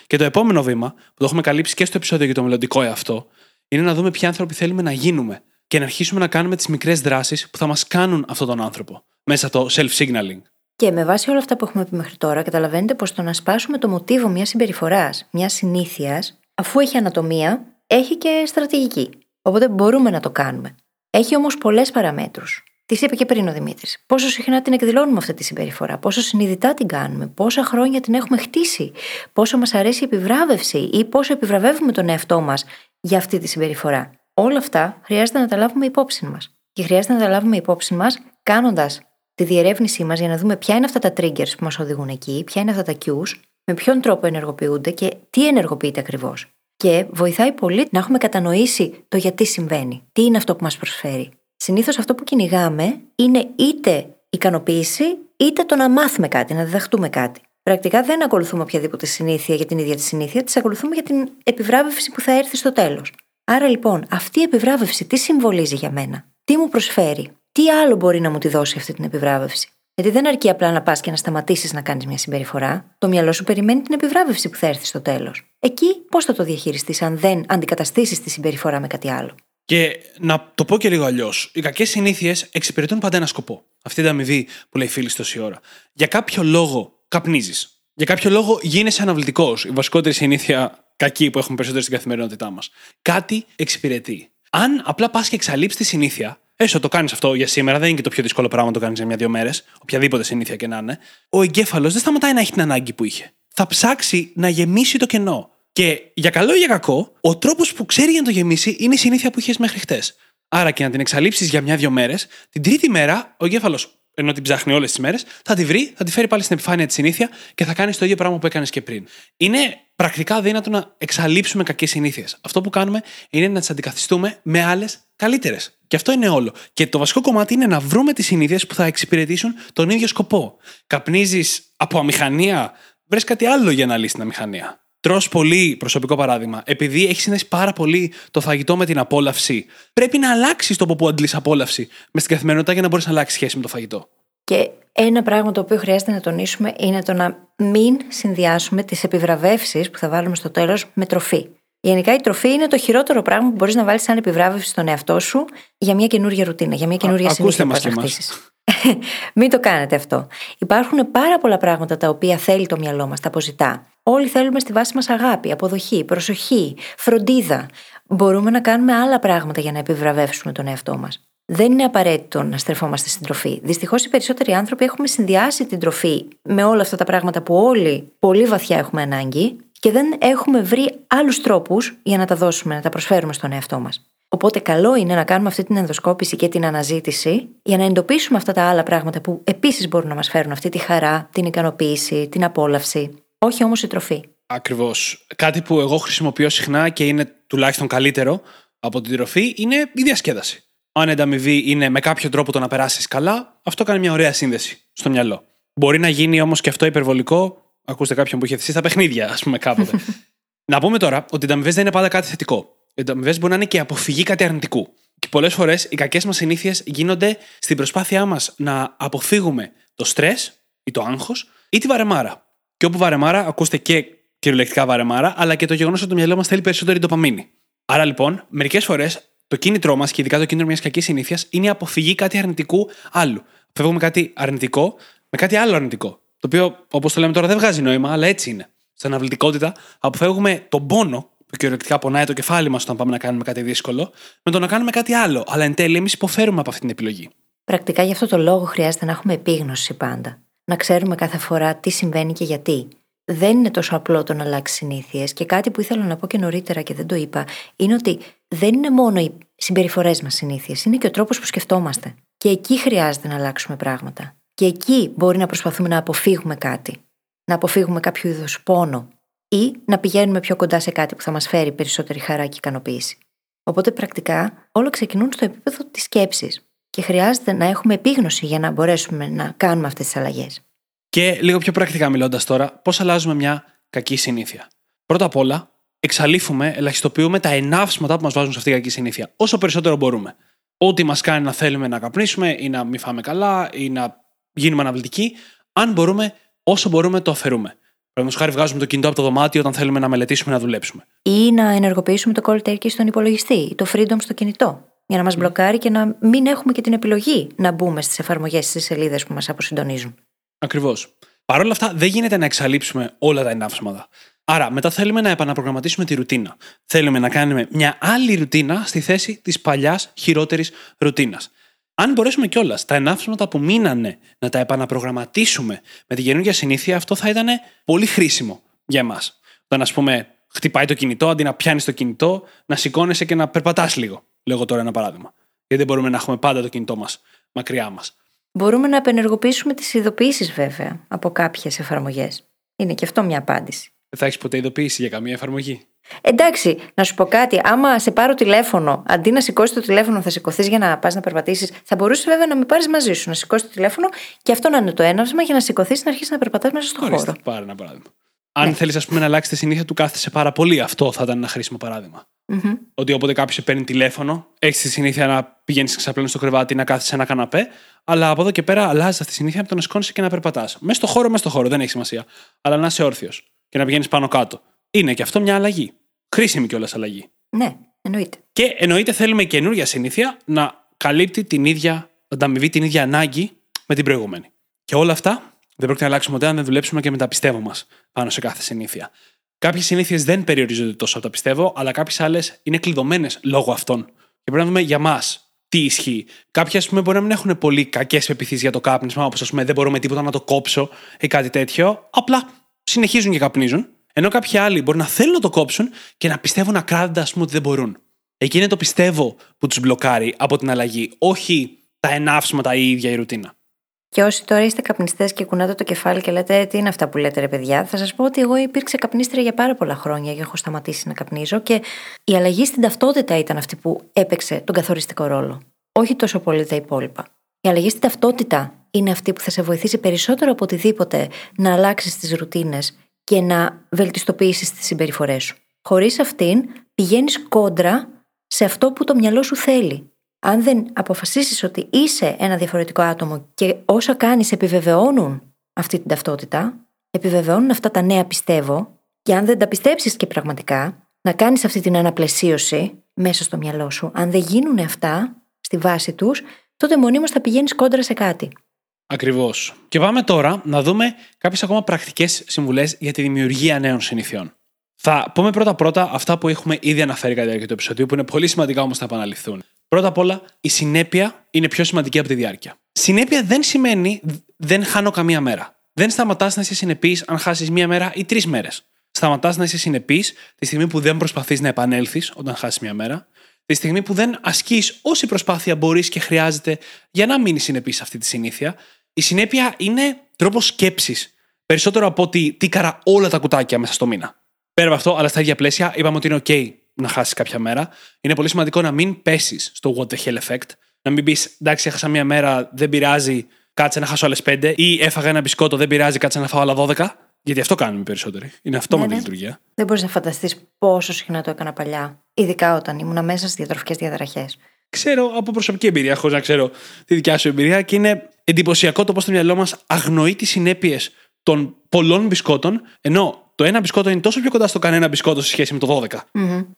Και το επόμενο βήμα, που το έχουμε καλύψει και στο επεισόδιο για το μελλοντικό εαυτό, είναι να δούμε ποιοι άνθρωποι θέλουμε να γίνουμε και να αρχίσουμε να κάνουμε τις μικρές δράσεις που θα μας κάνουν αυτόν τον άνθρωπο μέσα από το self-signaling. Και με βάση όλα αυτά που έχουμε πει μέχρι τώρα, καταλαβαίνετε πως το να σπάσουμε το μοτίβο μιας συμπεριφοράς, μιας συνήθειας, αφού έχει ανατομία, έχει και στρατηγική. Οπότε μπορούμε να το κάνουμε. Έχει όμως πολλές παραμέτρους. Τις είπε και πριν ο Δημήτρης. Πόσο συχνά την εκδηλώνουμε αυτή τη συμπεριφορά, πόσο συνειδητά την κάνουμε, πόσα χρόνια την έχουμε χτίσει, πόσο μας αρέσει η επιβράβευση ή πόσο επιβραβεύουμε τον εαυτό μας για αυτή τη συμπεριφορά. Όλα αυτά χρειάζεται να τα λάβουμε υπόψη μας. Και χρειάζεται να τα λάβουμε υπόψη μας κάνοντας τη διερεύνησή μας για να δούμε ποια είναι αυτά τα triggers που μας οδηγούν εκεί, ποια είναι αυτά τα cues, με ποιον τρόπο ενεργοποιούνται και τι ενεργοποιείται ακριβώς. Και βοηθάει πολύ να έχουμε κατανοήσει το γιατί συμβαίνει, τι είναι αυτό που μας προσφέρει. Συνήθως αυτό που κυνηγάμε είναι είτε ικανοποίηση, είτε το να μάθουμε κάτι, να διδαχτούμε κάτι. Πρακτικά δεν ακολουθούμε οποιαδήποτε συνήθεια για την ίδια τη συνήθεια, τις ακολουθούμε για την επιβράβευση που θα έρθει στο τέλος. Άρα λοιπόν, αυτή η επιβράβευση τι συμβολίζει για μένα, τι μου προσφέρει, τι άλλο μπορεί να μου τη δώσει αυτή την επιβράβευση. Γιατί δεν αρκεί απλά να πας και να σταματήσεις να κάνεις μια συμπεριφορά. Το μυαλό σου περιμένει την επιβράβευση που θα έρθει στο τέλος. Εκεί πώς θα το διαχειριστείς αν δεν αντικαταστήσεις τη συμπεριφορά με κάτι άλλο. Και να το πω και λίγο αλλιώς. Οι κακές συνήθειες εξυπηρετούν πάντα ένα σκοπό. Αυτή είναι η αμοιβή που λέει Φύλλις τόση ώρα. Για κάποιο λόγο καπνίζεις. Για κάποιο λόγο γίνεσαι αναβλητικός. Η βασικότερη συνήθεια κακή που έχουμε περισσότερο στην καθημερινότητά μας. Κάτι εξυπηρετεί. Αν απλά πας και εξαλείψεις τη συνήθεια. Έστω το κάνεις αυτό για σήμερα, δεν είναι και το πιο δύσκολο πράγμα να το κάνεις για μια-δύο μέρες, οποιαδήποτε συνήθεια και να είναι. Ο εγκέφαλος δεν σταματάει να έχει την ανάγκη που είχε. Θα ψάξει να γεμίσει το κενό. Και για καλό ή για κακό, ο τρόπος που ξέρει για να το γεμίσει είναι η συνήθεια που είχες μέχρι χτες. Άρα και να την εξαλείψεις για μια-δύο μέρες, την τρίτη μέρα ο εγκέφαλος, ενώ την ψάχνει όλες τις μέρες, θα τη βρει, θα τη φέρει πάλι στην επιφάνεια τη συνήθεια και θα κάνεις το ίδιο πράγμα που έκανες και πριν. Είναι πρακτικά αδύνατο να εξαλείψουμε κακές συνήθειες. Αυτό που κάνουμε είναι να τις αντικαθιστούμε με άλλες καλύτερες. Και αυτό είναι όλο. Και το βασικό κομμάτι είναι να βρούμε τις συνήθειες που θα εξυπηρετήσουν τον ίδιο σκοπό. Καπνίζεις από αμηχανία, βρες κάτι άλλο για να λύσεις την αμηχανία. Τρως πολύ, προσωπικό παράδειγμα, επειδή έχεις συνδέσει πάρα πολύ το φαγητό με την απόλαυση, πρέπει να αλλάξεις τον που αντλείς απόλαυση μες στην καθημερινότητα για να μπορείς να αλλάξεις σχέση με το φαγητό. Και ένα πράγμα το οποίο χρειάζεται να τονίσουμε είναι το να μην συνδυάσουμε τις επιβραβεύσεις που θα βάλουμε στο τέλος με τροφή. Γενικά η τροφή είναι το χειρότερο πράγμα που μπορείς να βάλεις σαν επιβράβευση στον εαυτό σου για μια καινούργια ρουτίνα, για μια καινούργια συνήθεια που θα χτίσεις. Μην το κάνετε αυτό. Υπάρχουν πάρα πολλά πράγματα τα οποία θέλει το μυαλό μας, τα αποζητά. Όλοι θέλουμε στη βάση μας αγάπη, αποδοχή, προσοχή, φροντίδα. Μπορούμε να κάνουμε άλλα πράγματα για να επιβραβεύσουμε τον εαυτό μας. Δεν είναι απαραίτητο να στρεφόμαστε στην τροφή. Δυστυχώς οι περισσότεροι άνθρωποι έχουμε συνδυάσει την τροφή με όλα αυτά τα πράγματα που όλοι πολύ βαθιά έχουμε ανάγκη και δεν έχουμε βρει άλλους τρόπους για να τα δώσουμε, να τα προσφέρουμε στον εαυτό μας. Οπότε καλό είναι να κάνουμε αυτή την ενδοσκόπηση και την αναζήτηση για να εντοπίσουμε αυτά τα άλλα πράγματα που επίσης μπορούν να μας φέρουν αυτή τη χαρά, την ικανοποίηση, την απόλαυση. Όχι όμως η τροφή. Ακριβώς. Κάτι που εγώ χρησιμοποιώ συχνά και είναι τουλάχιστον καλύτερο από την τροφή είναι η διασκέδαση. Αν ενταμοιβή είναι με κάποιο τρόπο το να περάσεις καλά, αυτό κάνει μια ωραία σύνδεση στο μυαλό. Μπορεί να γίνει όμως και αυτό υπερβολικό. Ακούστε κάποιον που είχε θυσίσει τα παιχνίδια, ας πούμε, κάποτε. Να πούμε τώρα ότι οι ανταμοιβές δεν είναι πάντα κάτι θετικό. Οι ανταμοιβές μπορεί να είναι και αποφυγή κάτι αρνητικού. Και πολλές φορές οι κακές μας συνήθειες γίνονται στην προσπάθειά μας να αποφύγουμε το στρες ή το άγχος ή τη βαρεμάρα. Και όπου βαρεμάρα, ακούστε και κυριολεκτικά βαρεμάρα, αλλά και το γεγονός ότι το μυαλό μας θέλει περισσότερη ντοπαμίνη. Άρα λοιπόν, μερικές φορές το κίνητρό μας και ειδικά το κίνητρο μιας κακής συνήθειας είναι η αποφυγή κάτι αρνητικού άλλου. Αποφεύγουμε κάτι αρνητικό με κάτι άλλο αρνητικό. Το οποίο, όπως το λέμε τώρα, δεν βγάζει νόημα, αλλά έτσι είναι. Στην αναβλητικότητα, αποφεύγουμε τον πόνο που κυριολεκτικά πονάει το κεφάλι μας όταν πάμε να κάνουμε κάτι δύσκολο, με το να κάνουμε κάτι άλλο. Αλλά εν τέλει, εμείς υποφέρουμε από αυτή την επιλογή. Πρακτικά γι' αυτό το λόγο χρειάζεται να έχουμε επίγνωση πάντα. Να ξέρουμε κάθε φορά τι συμβαίνει και γιατί. Δεν είναι τόσο απλό το να αλλάξει συνήθειες. Και κάτι που ήθελα να πω και νωρίτερα και δεν το είπα, είναι ότι δεν είναι μόνο οι συμπεριφορές μας συνήθειες, είναι και ο τρόπος που σκεφτόμαστε. Και εκεί χρειάζεται να αλλάξουμε πράγματα. Και εκεί μπορεί να προσπαθούμε να αποφύγουμε κάτι. Να αποφύγουμε κάποιο είδος πόνο ή να πηγαίνουμε πιο κοντά σε κάτι που θα μας φέρει περισσότερη χαρά και ικανοποίηση. Οπότε πρακτικά όλα ξεκινούν στο επίπεδο της σκέψης. Και χρειάζεται να έχουμε επίγνωση για να μπορέσουμε να κάνουμε αυτές τις αλλαγές. Και λίγο πιο πρακτικά μιλώντας τώρα, πώς αλλάζουμε μια κακή συνήθεια. Πρώτα απ' όλα, εξαλείφουμε, ελαχιστοποιούμε τα εναύσματα που μας βάζουν σε αυτή την κακή συνήθεια. Όσο περισσότερο μπορούμε. Ό,τι μας κάνει να θέλουμε να καπνίσουμε ή να μην φάμε καλά ή να γίνουμε αναβλητικοί, αν μπορούμε, όσο μπορούμε, το αφαιρούμε. Παραδείγματος χάρη, βγάζουμε το κινητό από το δωμάτιο όταν θέλουμε να μελετήσουμε, να δουλέψουμε. Ή να ενεργοποιήσουμε το Cold Turkey στον υπολογιστή ή το Freedom στο κινητό. Για να μας μπλοκάρει και να μην έχουμε και την επιλογή να μπούμε στις εφαρμογές, στις σελίδες που μας αποσυντονίζουν. Ακριβώς. Παρ' όλα αυτά, δεν γίνεται να εξαλείψουμε όλα τα ενάψματα. Άρα, μετά θέλουμε να επαναπρογραμματίσουμε τη ρουτίνα. Θέλουμε να κάνουμε μια άλλη ρουτίνα στη θέση της παλιάς χειρότερης ρουτίνας. Αν μπορέσουμε κιόλας τα ενάψματα που μείνανε να τα επαναπρογραμματίσουμε με την καινούργια συνήθεια, αυτό θα ήταν πολύ χρήσιμο για εμάς. Όταν, ας πούμε, χτυπάει το κινητό, αντί να πιάνεις το κινητό, να σηκώνεσαι και να περπατάς λίγο. Λέγω τώρα ένα παράδειγμα. Γιατί δεν μπορούμε να έχουμε πάντα το κινητό μας μακριά μας. Μπορούμε να επενεργοποιήσουμε τις ειδοποιήσεις, βέβαια, από κάποιες εφαρμογές. Είναι και αυτό μια απάντηση. Δεν θα έχεις ποτέ ειδοποίηση για καμία εφαρμογή. Εντάξει, να σου πω κάτι. Άμα σε πάρω τηλέφωνο, αντί να σηκώσεις το τηλέφωνο, θα σηκωθείς για να πας να περπατήσεις. Θα μπορούσες βέβαια να με πάρεις μαζί σου, να σηκώσεις το τηλέφωνο και αυτό να είναι το έναυσμα για να σηκωθείς να αρχίσεις να περπατάς μέσα στον χώρο. Πάρε ένα παράδειγμα. Αν θέλεις, ας πούμε, να αλλάξεις τη συνήθεια του κάθεσαι πάρα πολύ, αυτό θα ήταν ένα χρήσιμο παράδειγμα. Mm-hmm. Ότι όποτε κάποιος σε παίρνει τηλέφωνο, έχεις τη συνήθεια να πηγαίνεις ξαπλώνεις στο κρεβάτι, να κάθεσαι σε ένα καναπέ, αλλά από εδώ και πέρα αλλάζεις αυτή τη συνήθεια από το να σηκώνεσαι και να περπατάς. Μέσα στο χώρο, δεν έχει σημασία. Αλλά να είσαι όρθιος και να πηγαίνεις πάνω κάτω. Είναι και αυτό μια αλλαγή. Χρήσιμη κιόλας αλλαγή. Ναι, εννοείται. Και εννοείται θέλουμε η καινούργια συνήθεια να καλύπτει την ίδια ανταμοιβή, την ίδια ανάγκη με την προηγούμενη. Και όλα αυτά. Δεν πρόκειται να αλλάξουμε ποτέ αν δεν δουλέψουμε και με τα πιστεύω μας πάνω σε κάθε συνήθεια. Κάποιες συνήθειες δεν περιορίζονται τόσο από τα πιστεύω, αλλά κάποιες άλλες είναι κλειδωμένες λόγω αυτών. Και πρέπει να δούμε για μας τι ισχύει. Κάποιοι, ας πούμε, μπορεί να μην έχουν πολύ κακές πεποιθήσεις για το κάπνισμα, όπως, ας πούμε, δεν μπορώ με τίποτα να το κόψω ή κάτι τέτοιο. Απλά συνεχίζουν και καπνίζουν. Ενώ κάποιοι άλλοι μπορεί να θέλουν να το κόψουν και να πιστεύουν ακράδαντα, ας πούμε, ότι δεν μπορούν. Εκεί είναι το πιστεύω που τους μπλοκάρει από την αλλαγή, όχι τα εναύσματα ή η ίδια η ρουτίνα. Και όσοι τώρα είστε καπνιστές και κουνάτε το κεφάλι και λέτε τι είναι αυτά που λέτε ρε παιδιά, θα σας πω ότι εγώ υπήρξα καπνίστρια για πάρα πολλά χρόνια και έχω σταματήσει να καπνίζω και η αλλαγή στην ταυτότητα ήταν αυτή που έπαιξε τον καθοριστικό ρόλο. Όχι τόσο πολύ τα υπόλοιπα. Η αλλαγή στην ταυτότητα είναι αυτή που θα σε βοηθήσει περισσότερο από οτιδήποτε να αλλάξεις τις ρουτίνες και να βελτιστοποιήσεις τις συμπεριφορές σου. Χωρίς αυτήν πηγαίνεις κόντρα σε αυτό που το μυαλό σου θέλει. Αν δεν αποφασίσεις ότι είσαι ένα διαφορετικό άτομο και όσα κάνεις επιβεβαιώνουν αυτή την ταυτότητα, επιβεβαιώνουν αυτά τα νέα πιστεύω, και αν δεν τα πιστέψεις και πραγματικά, να κάνεις αυτή την αναπλαισίωση μέσα στο μυαλό σου, αν δεν γίνουν αυτά στη βάση τους, τότε μονίμως θα πηγαίνεις κόντρα σε κάτι. Ακριβώς. Και πάμε τώρα να δούμε κάποιες ακόμα πρακτικές συμβουλές για τη δημιουργία νέων συνηθιών. Θα πούμε πρώτα αυτά που έχουμε ήδη αναφέρει κατά τη διάρκεια του επεισοδίου, που είναι πολύ σημαντικά όμως να επαναληφθούν. Πρώτα απ' όλα, η συνέπεια είναι πιο σημαντική από τη διάρκεια. Συνέπεια δεν σημαίνει δεν χάνω καμία μέρα. Δεν σταματάς να είσαι συνεπής αν χάσεις μία μέρα ή 3 μέρες. Σταματάς να είσαι συνεπής τη στιγμή που δεν προσπαθείς να επανέλθεις όταν χάσεις μία μέρα, τη στιγμή που δεν ασκείς όση προσπάθεια μπορείς και χρειάζεται για να μείνεις συνεπής σε αυτή τη συνήθεια. Η συνέπεια είναι τρόπος σκέψης περισσότερο από ότι τίκαρα όλα τα κουτάκια μέσα στο μήνα. Πέρα από αυτό, αλλά στα ίδια πλαίσια, είπαμε ότι είναι OK να χάσεις κάποια μέρα. Είναι πολύ σημαντικό να μην πέσεις στο what the hell effect. Να μην πεις, εντάξει, έχασα μία μέρα, δεν πειράζει, κάτσε να χάσω άλλες 5. Ή έφαγα ένα μπισκότο, δεν πειράζει, κάτσε να φάω άλλα 12. Γιατί αυτό κάνουμε οι περισσότεροι. Είναι αυτόματη λειτουργία. Δεν μπορείς να φανταστείς πόσο συχνά το έκανα παλιά. Ειδικά όταν ήμουν μέσα στις διατροφικές διαδραχές. Ξέρω από προσωπική εμπειρία, χωρίς να ξέρω τη δικιά σου εμπειρία, και είναι εντυπωσιακό το πώς το μυαλό μας αγνοεί τις συνέπειες των πολλών μπισκότων, ενώ το ένα μπισκότο είναι τόσο πιο κοντά στο κανένα μπισκότο σε σχέση με το 12.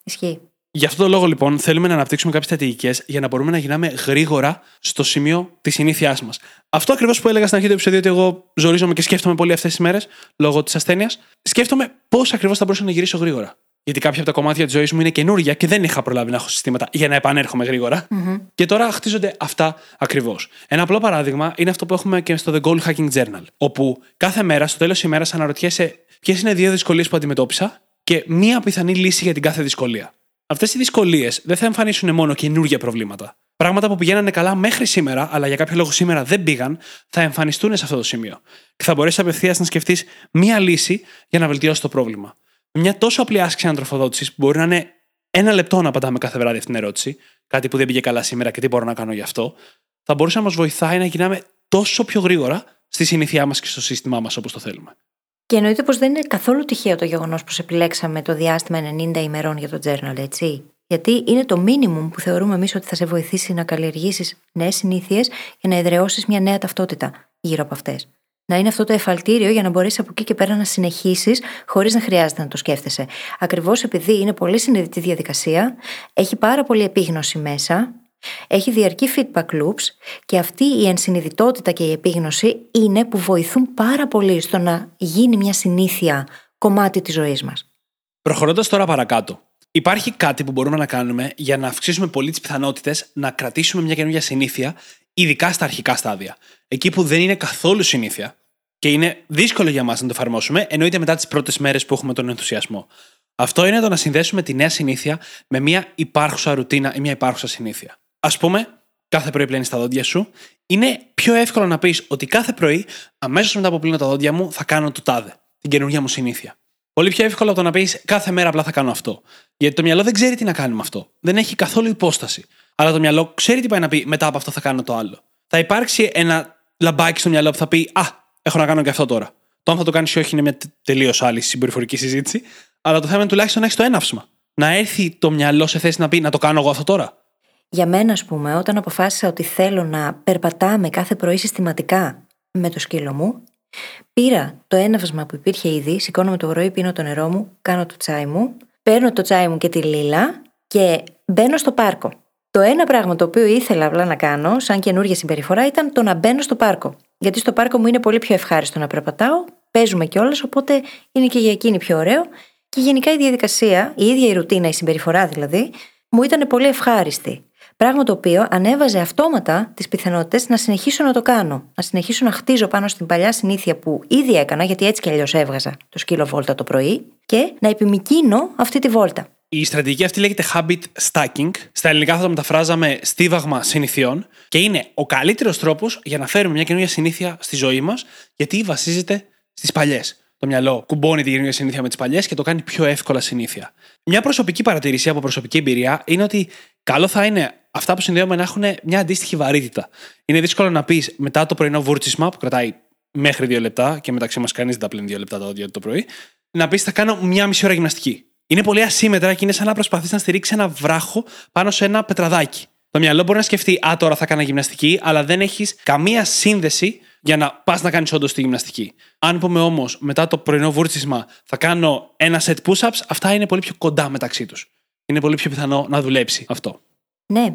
Ισχύει. Γι' αυτό το λόγο, λοιπόν, θέλουμε να αναπτύξουμε κάποιες στρατηγικές για να μπορούμε να γυρνάμε γρήγορα στο σημείο της συνήθειάς μας. Αυτό ακριβώς που έλεγα στην αρχή του επεισοδίου, ότι εγώ ζορίζομαι και σκέφτομαι πολύ αυτές τις μέρες λόγω της ασθένειας. Σκέφτομαι πώς ακριβώς θα μπορούσα να γυρίσω γρήγορα. Γιατί κάποια από τα κομμάτια της ζωής μου είναι καινούργια και δεν είχα προλάβει να έχω συστήματα για να επανέρχομαι γρήγορα. Και τώρα χτίζονται αυτά ακριβώς. Ένα απλό παράδειγμα είναι αυτό που έχουμε και στο The Goal Hacking Journal, όπου κάθε μέρα, στο τέλος της ημέρας, αναρωτιέσαι ποιες είναι 2 δυσκολίες που αντιμετώπισα και μία πιθανή λύση για την κάθε δυσκολία. Αυτές οι δυσκολίες δεν θα εμφανίσουν μόνο καινούργια προβλήματα. Πράγματα που πηγαίνανε καλά μέχρι σήμερα, αλλά για κάποιο λόγο σήμερα δεν πήγαν, θα εμφανιστούν σε αυτό το σημείο. Και θα μπορέσεις απευθείας να σκεφτείς μία λύση για να βελτιώσεις το πρόβλημα. Μια τόσο απλή άσκηση ανατροφοδότησης που μπορεί να είναι 1 λεπτό να απαντάμε κάθε βράδυ αυτήν την ερώτηση, κάτι που δεν πήγε καλά σήμερα και τι μπορώ να κάνω γι' αυτό, θα μπορούσε να μας βοηθάει να γυρνάμε τόσο πιο γρήγορα στη συνήθειά μας και στο σύστημά μας όπως το θέλουμε. Και εννοείται πως δεν είναι καθόλου τυχαίο το γεγονός πως επιλέξαμε το διάστημα 90 ημερών για το journal, έτσι. Γιατί είναι το μίνιμουμ που θεωρούμε εμείς ότι θα σε βοηθήσει να καλλιεργήσεις νέες συνήθειες και να εδραιώσεις μια νέα ταυτότητα γύρω από αυτές. Να είναι αυτό το εφαλτήριο για να μπορέσεις από εκεί και πέρα να συνεχίσεις χωρίς να χρειάζεται να το σκέφτεσαι. Ακριβώς επειδή είναι πολύ συνειδητή διαδικασία, έχει πάρα πολύ επίγνωση μέσα, έχει διαρκή feedback loops και αυτή η ενσυνειδητότητα και η επίγνωση είναι που βοηθούν πάρα πολύ στο να γίνει μια συνήθεια κομμάτι της ζωής μας. Προχωρώντας τώρα παρακάτω, υπάρχει κάτι που μπορούμε να κάνουμε για να αυξήσουμε πολύ τις πιθανότητες να κρατήσουμε μια καινούργια συνήθεια, ειδικά στα αρχικά στάδια. Εκεί που δεν είναι καθόλου συνήθεια και είναι δύσκολο για μας να το εφαρμόσουμε, εννοείται μετά τις πρώτες μέρες που έχουμε τον ενθουσιασμό. Αυτό είναι το να συνδέσουμε τη νέα συνήθεια με μια υπάρχουσα ρουτίνα ή μια υπάρχουσα συνήθεια. Ας πούμε, κάθε πρωί πλένεις τα δόντια σου. Είναι πιο εύκολο να πεις ότι κάθε πρωί, αμέσως μετά που πλύνω τα δόντια μου, θα κάνω το τάδε, την καινούργια μου συνήθεια. Πολύ πιο εύκολο από το να πεις κάθε μέρα απλά θα κάνω αυτό. Γιατί το μυαλό δεν ξέρει τι να κάνει με αυτό. Δεν έχει καθόλου υπόσταση. Αλλά το μυαλό ξέρει τι πάει να πει μετά από αυτό θα κάνω το άλλο. Θα υπάρξει ένα λαμπάκι στο μυαλό που θα πει α, έχω να κάνω και αυτό τώρα. Το αν θα το κάνεις ή όχι είναι μια τελείως άλλη συμπεριφορική συζήτηση. Αλλά το θέμα είναι τουλάχιστον να έχεις το έναυσμα. Να έρθει το μυαλό σε θέση να πει: να το κάνω εγώ αυτό τώρα. Για μένα, ας πούμε, όταν αποφάσισα ότι θέλω να περπατάμε κάθε πρωί συστηματικά με το σκύλο μου, πήρα το έναυσμα που υπήρχε ήδη, σηκώνομαι το πρωί, πίνω το νερό μου, κάνω το τσάι μου, παίρνω το τσάι μου και τη Λίλα και μπαίνω στο πάρκο. Το ένα πράγμα το οποίο ήθελα απλά να κάνω, σαν καινούργια συμπεριφορά, ήταν το να μπαίνω στο πάρκο. Γιατί στο πάρκο μου είναι πολύ πιο ευχάριστο να περπατάω, παίζουμε κιόλας, οπότε είναι και για εκείνη πιο ωραίο. Και γενικά η διαδικασία, η ίδια η ρουτίνα, η συμπεριφορά δηλαδή, μου ήταν πολύ ευχάριστη. Πράγμα το οποίο ανέβαζε αυτόματα τις πιθανότητες να συνεχίσω να το κάνω. Να συνεχίσω να χτίζω πάνω στην παλιά συνήθεια που ήδη έκανα, γιατί έτσι κι αλλιώς έβγαζα το σκύλο βόλτα το πρωί, και να επιμηκύνω αυτή τη βόλτα. Η στρατηγική αυτή λέγεται habit stacking. Στα ελληνικά θα το μεταφράζαμε στίβαγμα συνηθιών. Και είναι ο καλύτερος τρόπος για να φέρουμε μια καινούργια συνήθεια στη ζωή μας, γιατί βασίζεται στις παλιές. Το μυαλό κουμπώνει την καινούργια συνήθεια με τις παλιές και το κάνει πιο εύκολα συνήθεια. Μια προσωπική παρατήρηση από προσωπική εμπειρία είναι ότι καλό θα είναι αυτά που συνδέουμε να έχουν μια αντίστοιχη βαρύτητα. Είναι δύσκολο να πεις μετά το πρωινό βούρτσισμα που κρατάει μέχρι 2 λεπτά, και μεταξύ μας κανείς δεν τα πλένει 2 λεπτά το πρωί, να πεις θα κάνω 1,5 ώρα γυμναστική. Είναι πολύ ασύμετρα και είναι σαν να προσπαθείς να στηρίξεις ένα βράχο πάνω σε ένα πετραδάκι. Το μυαλό μπορεί να σκεφτεί: α, τώρα θα κάνω γυμναστική, αλλά δεν έχεις καμία σύνδεση για να πας να κάνεις όντως τη γυμναστική. Αν πούμε όμως μετά το πρωινό βούρτσισμα θα κάνω ένα set push-ups, αυτά είναι πολύ πιο κοντά μεταξύ τους. Είναι πολύ πιο πιθανό να δουλέψει αυτό. Ναι,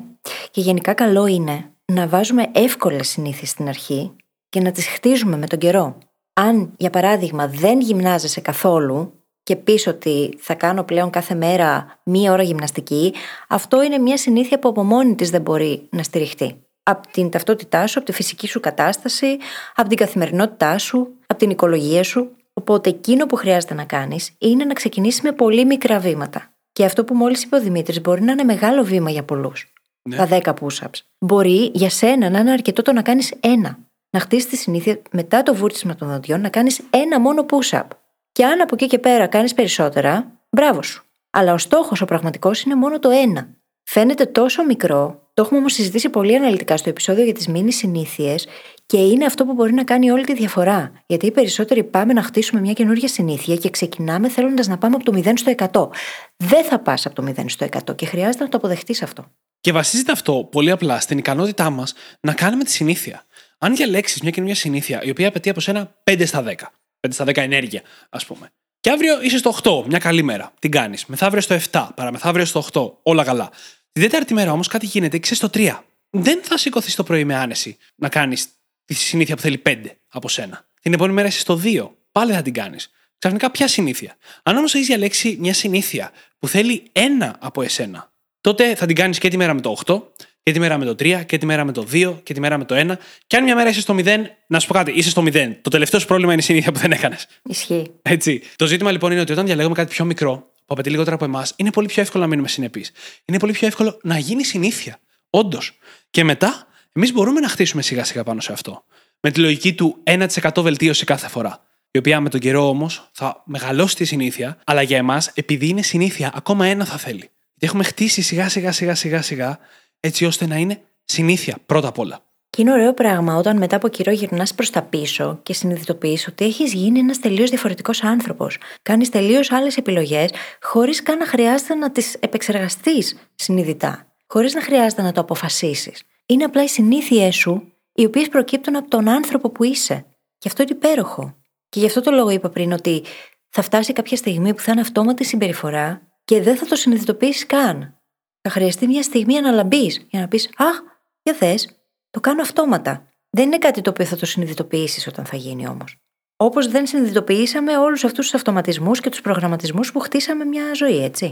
και γενικά καλό είναι να βάζουμε εύκολες συνήθειες στην αρχή και να τις χτίζουμε με τον καιρό. Αν, για παράδειγμα, δεν γυμνάζεσαι καθόλου και πεις ότι θα κάνω πλέον κάθε μέρα 1 ώρα γυμναστική, αυτό είναι μια συνήθεια που από μόνη της δεν μπορεί να στηριχτεί. Από την ταυτότητά σου, από τη φυσική σου κατάσταση, από την καθημερινότητά σου, από την οικολογία σου. Οπότε εκείνο που χρειάζεται να κάνεις είναι να ξεκινήσεις με πολύ μικρά βήματα. Και αυτό που μόλις είπε ο Δημήτρης μπορεί να είναι μεγάλο βήμα για πολλούς. Ναι. Τα 10 push-ups. Μπορεί για σένα να είναι αρκετό το να κάνεις ένα. Να χτίσεις τη συνήθεια μετά το βούρτσισμα των δοντιών να κάνεις ένα μόνο push-up. Και αν από εκεί και πέρα κάνεις περισσότερα, μπράβο σου. Αλλά ο στόχος ο πραγματικός είναι μόνο το ένα. Φαίνεται τόσο μικρό, το έχουμε όμως συζητήσει πολύ αναλυτικά στο επεισόδιο για τις μίνι συνήθειες, και είναι αυτό που μπορεί να κάνει όλη τη διαφορά. Γιατί οι περισσότεροι πάμε να χτίσουμε μια καινούργια συνήθεια και ξεκινάμε θέλοντας να πάμε από το 0 στο 100. Δεν θα πας από το 0 στο 100 και χρειάζεται να το αποδεχτείς αυτό. Και βασίζεται αυτό πολύ απλά στην ικανότητά μας να κάνουμε τη συνήθεια. Αν διαλέξεις μια καινούργια συνήθεια η οποία απαιτεί από σένα 5 στα 10. 5 στα 10 ενέργεια, ας πούμε. Και αύριο είσαι στο 8, μια καλή μέρα. Την κάνεις. Μεθαύριο στο 7, παραμεθαύριο στο 8, όλα καλά. Την τέταρτη μέρα όμως κάτι γίνεται, είσαι στο 3. Δεν θα σηκωθείς το πρωί με άνεση να κάνεις τη συνήθεια που θέλει 5 από σένα. Την επόμενη μέρα είσαι στο 2, πάλι θα την κάνεις. Ξαφνικά ποια συνήθεια. Αν όμως έχεις διαλέξει μια συνήθεια που θέλει 1 από εσένα, τότε θα την κάνεις και τη μέρα με το 8, και τη μέρα με το 3, και τη μέρα με το 2, και τη μέρα με το 1. Και αν μια μέρα είσαι στο 0, να σου πω κάτι, είσαι στο 0. Το τελευταίο σου πρόβλημα είναι η συνήθεια που δεν έκανες. Ισχύει. Έτσι. Το ζήτημα λοιπόν είναι ότι όταν διαλέγουμε κάτι πιο μικρό, που απαιτεί λιγότερα από εμάς, είναι πολύ πιο εύκολο να μείνουμε συνεπείς. Είναι πολύ πιο εύκολο να γίνει συνήθεια. Όντως. Και μετά, εμείς μπορούμε να χτίσουμε σιγά-σιγά πάνω σε αυτό. Με τη λογική του 1% βελτίωση κάθε φορά. Η οποία με τον καιρό όμως θα μεγαλώσει τη συνήθεια, αλλά για εμάς, επειδή είναι συνήθεια, ακόμα ένα θα θέλει. Και έχουμε χτίσει σιγά-σιγά, έτσι ώστε να είναι συνήθεια πρώτα απ' όλα. Και είναι ωραίο πράγμα όταν μετά από καιρό γυρνάς προς τα πίσω και συνειδητοποιείς ότι έχεις γίνει ένας τελείως διαφορετικός άνθρωπος. Κάνεις τελείως άλλες επιλογές, χωρίς καν να χρειάζεται να τις επεξεργαστείς συνειδητά, χωρίς να χρειάζεται να το αποφασίσεις. Είναι απλά οι συνήθειές σου, οι οποίες προκύπτουν από τον άνθρωπο που είσαι. Και αυτό είναι υπέροχο. Και γι' αυτό το λόγο είπα πριν ότι θα φτάσει κάποια στιγμή που θα είναι αυτόματη συμπεριφορά και δεν θα το συνειδητοποιήσεις καν. Θα χρειαστεί μια στιγμή αναλαμπής για να πεις: αχ, για θες. Το κάνω αυτόματα. Δεν είναι κάτι το οποίο θα το συνειδητοποιήσεις όταν θα γίνει όμως. Όπως δεν συνειδητοποιήσαμε όλους αυτούς τους αυτοματισμούς και τους προγραμματισμούς που χτίσαμε μια ζωή, έτσι.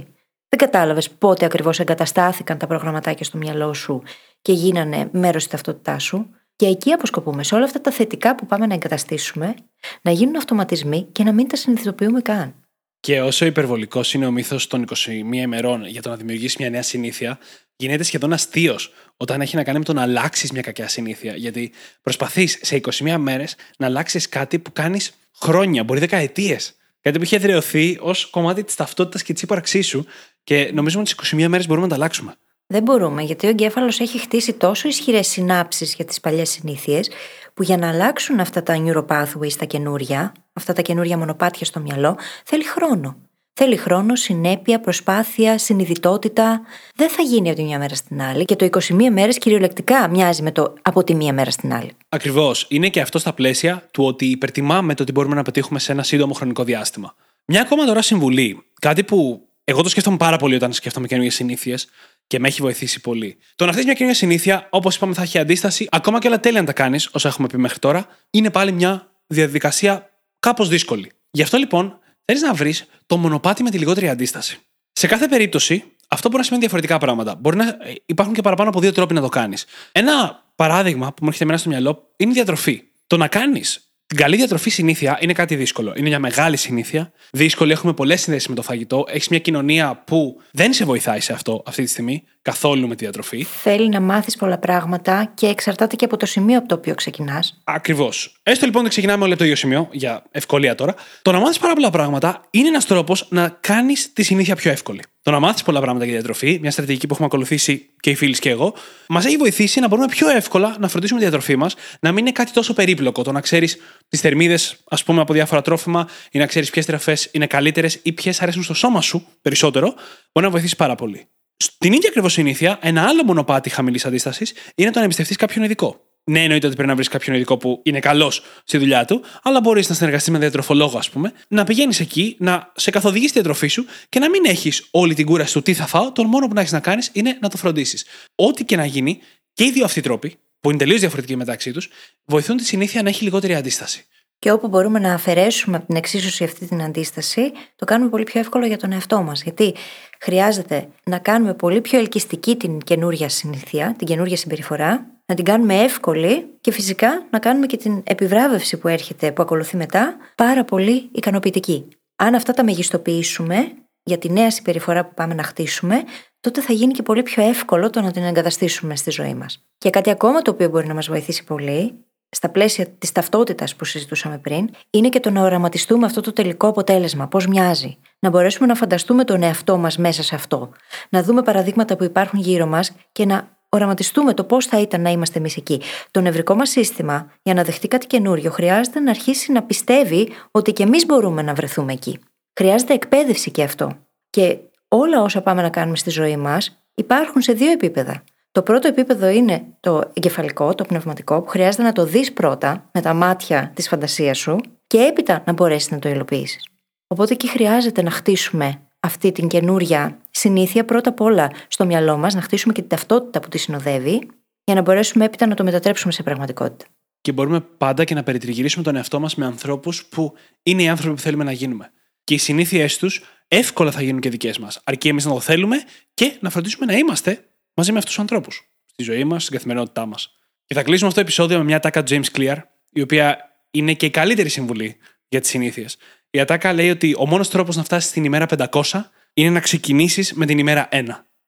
Δεν κατάλαβες πότε ακριβώς εγκαταστάθηκαν τα προγραμματάκια στο μυαλό σου και γίνανε μέρος της ταυτότητάς σου. Και εκεί αποσκοπούμε σε όλα αυτά τα θετικά που πάμε να εγκαταστήσουμε, να γίνουν αυτοματισμοί και να μην τα συνειδητοποιούμε καν. Και όσο υπερβολικός είναι ο μύθος των 21 ημερών για το να δημιουργήσει μια νέα συνήθεια, γίνεται σχεδόν αστείος όταν έχει να κάνει με το να αλλάξεις μια κακιά συνήθεια. Γιατί προσπαθείς σε 21 μέρες να αλλάξεις κάτι που κάνεις χρόνια, μπορεί δεκαετίες. Κάτι που είχε εδραιωθεί ως κομμάτι της ταυτότητας και της ύπαρξής σου, και νομίζουμε ότι τις 21 μέρες μπορούμε να τα αλλάξουμε. Δεν μπορούμε, γιατί ο εγκέφαλος έχει χτίσει τόσο ισχυρές συνάψεις για τις παλιές συνήθειες, που για να αλλάξουν αυτά τα neuropathways, τα καινούρια, αυτά τα καινούργια μονοπάτια στο μυαλό, θέλει χρόνο. Θέλει χρόνο, συνέπεια, προσπάθεια, συνειδητότητα. Δεν θα γίνει από τη μια μέρα στην άλλη και το 21 μέρες κυριολεκτικά μοιάζει με το από τη μια μέρα στην άλλη. Ακριβώς. Είναι και αυτό στα πλαίσια του ότι υπερτιμάμε το τι μπορούμε να πετύχουμε σε ένα σύντομο χρονικό διάστημα. Μια ακόμα τώρα συμβουλή. Κάτι που εγώ το σκέφτομαι πάρα πολύ όταν σκέφτομαι καινούργιες συνήθειες και με έχει βοηθήσει πολύ. Το να χτίσεις μια καινούργια συνήθεια, όπως είπαμε, θα έχει αντίσταση. Ακόμα και όλα τέλεια να τα κάνεις, όσα έχουμε πει μέχρι τώρα, είναι πάλι μια διαδικασία κάπως δύσκολη. Γι' αυτό λοιπόν. Θέλεις να βρεις το μονοπάτι με τη λιγότερη αντίσταση. Σε κάθε περίπτωση, αυτό μπορεί να σημαίνει διαφορετικά πράγματα. Μπορεί να υπάρχουν και παραπάνω από δύο τρόποι να το κάνεις. Ένα παράδειγμα που μου έρχεται εμένα στο μυαλό είναι η διατροφή. Το να κάνεις την καλή διατροφή συνήθεια είναι κάτι δύσκολο. Είναι μια μεγάλη συνήθεια. Δύσκολη, έχουμε πολλές συνδέσεις με το φαγητό. Έχεις μια κοινωνία που δεν σε βοηθάει σε αυτό αυτή τη στιγμή, καθόλου με τη διατροφή. Θέλει να μάθεις πολλά πράγματα και εξαρτάται και από το σημείο από το οποίο ξεκινάς. Ακριβώς. Έστω λοιπόν ότι ξεκινάμε όλοι από το ίδιο σημείο, για ευκολία τώρα. Το να μάθεις πάρα πολλά πράγματα είναι ένας τρόπος να κάνεις τη συνήθεια πιο εύκολη. Το να μάθεις πολλά πράγματα για τη διατροφή, μια στρατηγική που έχουμε ακολουθήσει και οι Φύλλις και εγώ, μας έχει βοηθήσει να μπορούμε πιο εύκολα να φροντίσουμε τη διατροφή μας, να μην είναι κάτι τόσο περίπλοκο. Το να ξέρεις τις θερμίδες, ας πούμε, από διάφορα τρόφιμα ή να ξέρεις ποιες τροφές είναι καλύτερες ή ποιες αρέσουν στο σώμα σου περισσότερο, μπορεί να βοηθήσει πάρα πολύ. Στην ίδια ακριβώς συνήθεια, ένα άλλο μονοπάτι χαμηλής αντίστασης είναι το να εμπιστευτείς κάποιον ειδικό. Ναι, εννοείται ότι πρέπει να βρεις κάποιον ειδικό που είναι καλός στη δουλειά του, αλλά μπορείς να συνεργαστείς με διατροφολόγο, ας πούμε, να πηγαίνεις εκεί, να σε καθοδηγείς τη διατροφή σου και να μην έχεις όλη την κούραση του τι θα φάω. Το μόνο που να έχεις να κάνεις είναι να το φροντίσεις. Ό,τι και να γίνει, και οι δύο αυτοί τρόποι, που είναι τελείως διαφορετικοί μεταξύ τους, βοηθούν τη συνήθεια να έχει λιγότερη αντίσταση. Και όπου μπορούμε να αφαιρέσουμε από την εξίσωση αυτή την αντίσταση, το κάνουμε πολύ πιο εύκολο για τον εαυτό μας. Γιατί χρειάζεται να κάνουμε πολύ πιο ελκυστική την καινούργια συνήθεια, την καινούργια συμπεριφορά, να την κάνουμε εύκολη και φυσικά να κάνουμε και την επιβράβευση που έρχεται, που ακολουθεί μετά, πάρα πολύ ικανοποιητική. Αν αυτά τα μεγιστοποιήσουμε για τη νέα συμπεριφορά που πάμε να χτίσουμε, τότε θα γίνει και πολύ πιο εύκολο το να την εγκαταστήσουμε στη ζωή μας. Και κάτι ακόμα το οποίο μπορεί να μας βοηθήσει πολύ, στα πλαίσια της ταυτότητας που συζητούσαμε πριν, είναι και το να οραματιστούμε αυτό το τελικό αποτέλεσμα, πώς μοιάζει. Να μπορέσουμε να φανταστούμε τον εαυτό μας μέσα σε αυτό. Να δούμε παραδείγματα που υπάρχουν γύρω μας και να οραματιστούμε το πώς θα ήταν να είμαστε εμείς εκεί. Το νευρικό μας σύστημα, για να δεχτεί κάτι καινούριο, χρειάζεται να αρχίσει να πιστεύει ότι και εμείς μπορούμε να βρεθούμε εκεί. Χρειάζεται εκπαίδευση και αυτό. Και όλα όσα πάμε να κάνουμε στη ζωή μας υπάρχουν σε δύο επίπεδα. Το πρώτο επίπεδο είναι το εγκεφαλικό, το πνευματικό, που χρειάζεται να το δεις πρώτα με τα μάτια της φαντασίας σου και έπειτα να μπορέσεις να το υλοποιήσεις. Οπότε εκεί χρειάζεται να χτίσουμε αυτή την καινούρια συνήθεια πρώτα απ' όλα στο μυαλό μας, να χτίσουμε και την ταυτότητα που τη συνοδεύει, για να μπορέσουμε έπειτα να το μετατρέψουμε σε πραγματικότητα. Και μπορούμε πάντα και να περιτριγυρίσουμε τον εαυτό μας με ανθρώπους που είναι οι άνθρωποι που θέλουμε να γίνουμε. Και οι συνήθειές τους εύκολα θα γίνουν και δικές μας, αρκεί εμείς να το θέλουμε και να φροντίσουμε να είμαστε μαζί με αυτούς τους ανθρώπους, στη ζωή μας, στην καθημερινότητά μας. Και θα κλείσουμε αυτό το επεισόδιο με μια ατάκα James Clear, η οποία είναι και η καλύτερη συμβουλή για τις συνήθειες. Η ατάκα λέει ότι ο μόνος τρόπος να φτάσεις στην ημέρα 500 είναι να ξεκινήσεις με την ημέρα 1.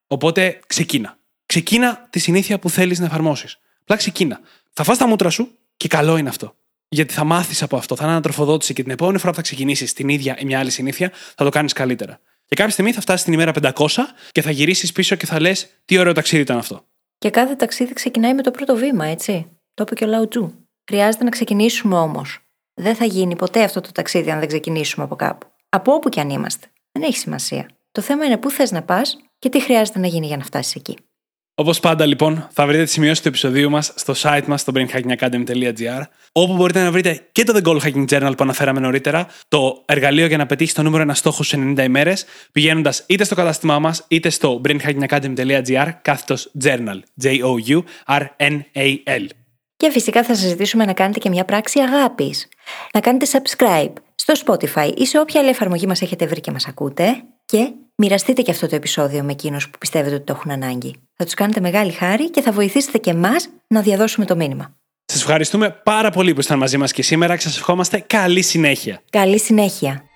Οπότε ξεκίνα. Ξεκίνα τη συνήθεια που θέλεις να εφαρμόσεις. Απλά ξεκίνα. Θα φας τα μούτρα σου και καλό είναι αυτό. Γιατί θα μάθεις από αυτό, θα είναι ανατροφοδότηση και την επόμενη φορά που θα ξεκινήσεις την ίδια ή μια άλλη συνήθεια θα το κάνεις καλύτερα. Και κάποια στιγμή θα φτάσεις στην ημέρα 500 και θα γυρίσεις πίσω και θα λες τι ωραίο ταξίδι ήταν αυτό. Και κάθε ταξίδι ξεκινάει με το πρώτο βήμα, έτσι. Το είπε και ο Λαουτζού. Χρειάζεται να ξεκινήσουμε όμως. Δεν θα γίνει ποτέ αυτό το ταξίδι αν δεν ξεκινήσουμε από κάπου. Από όπου και αν είμαστε. Δεν έχει σημασία. Το θέμα είναι πού θες να πας και τι χρειάζεται να γίνει για να φτάσεις εκεί. Όπως πάντα, λοιπόν, θα βρείτε τις σημειώσεις του επεισοδίου μας στο site μας, στο BrainHackingAcademy.gr, όπου μπορείτε να βρείτε και το The Goal Hacking Journal που αναφέραμε νωρίτερα, το εργαλείο για να πετύχεις το νούμερο 1 στόχο σε 90 ημέρες, πηγαίνοντας είτε στο κατάστημά μας, είτε στο BrainHackingAcademy.gr, κάθετος Journal, Journal. Και φυσικά θα σας ζητήσουμε να κάνετε και μια πράξη αγάπης. Να κάνετε subscribe στο Spotify ή σε όποια άλλη εφαρμογή μας έχετε βρει και μας ακούτε και μοιραστείτε και αυτό το επεισόδιο με εκείνους που πιστεύετε ότι το έχουν ανάγκη. Θα τους κάνετε μεγάλη χάρη και θα βοηθήσετε και εμάς να διαδώσουμε το μήνυμα. Σας ευχαριστούμε πάρα πολύ που ήσασταν μαζί μας και σήμερα και σας ευχόμαστε καλή συνέχεια. Καλή συνέχεια.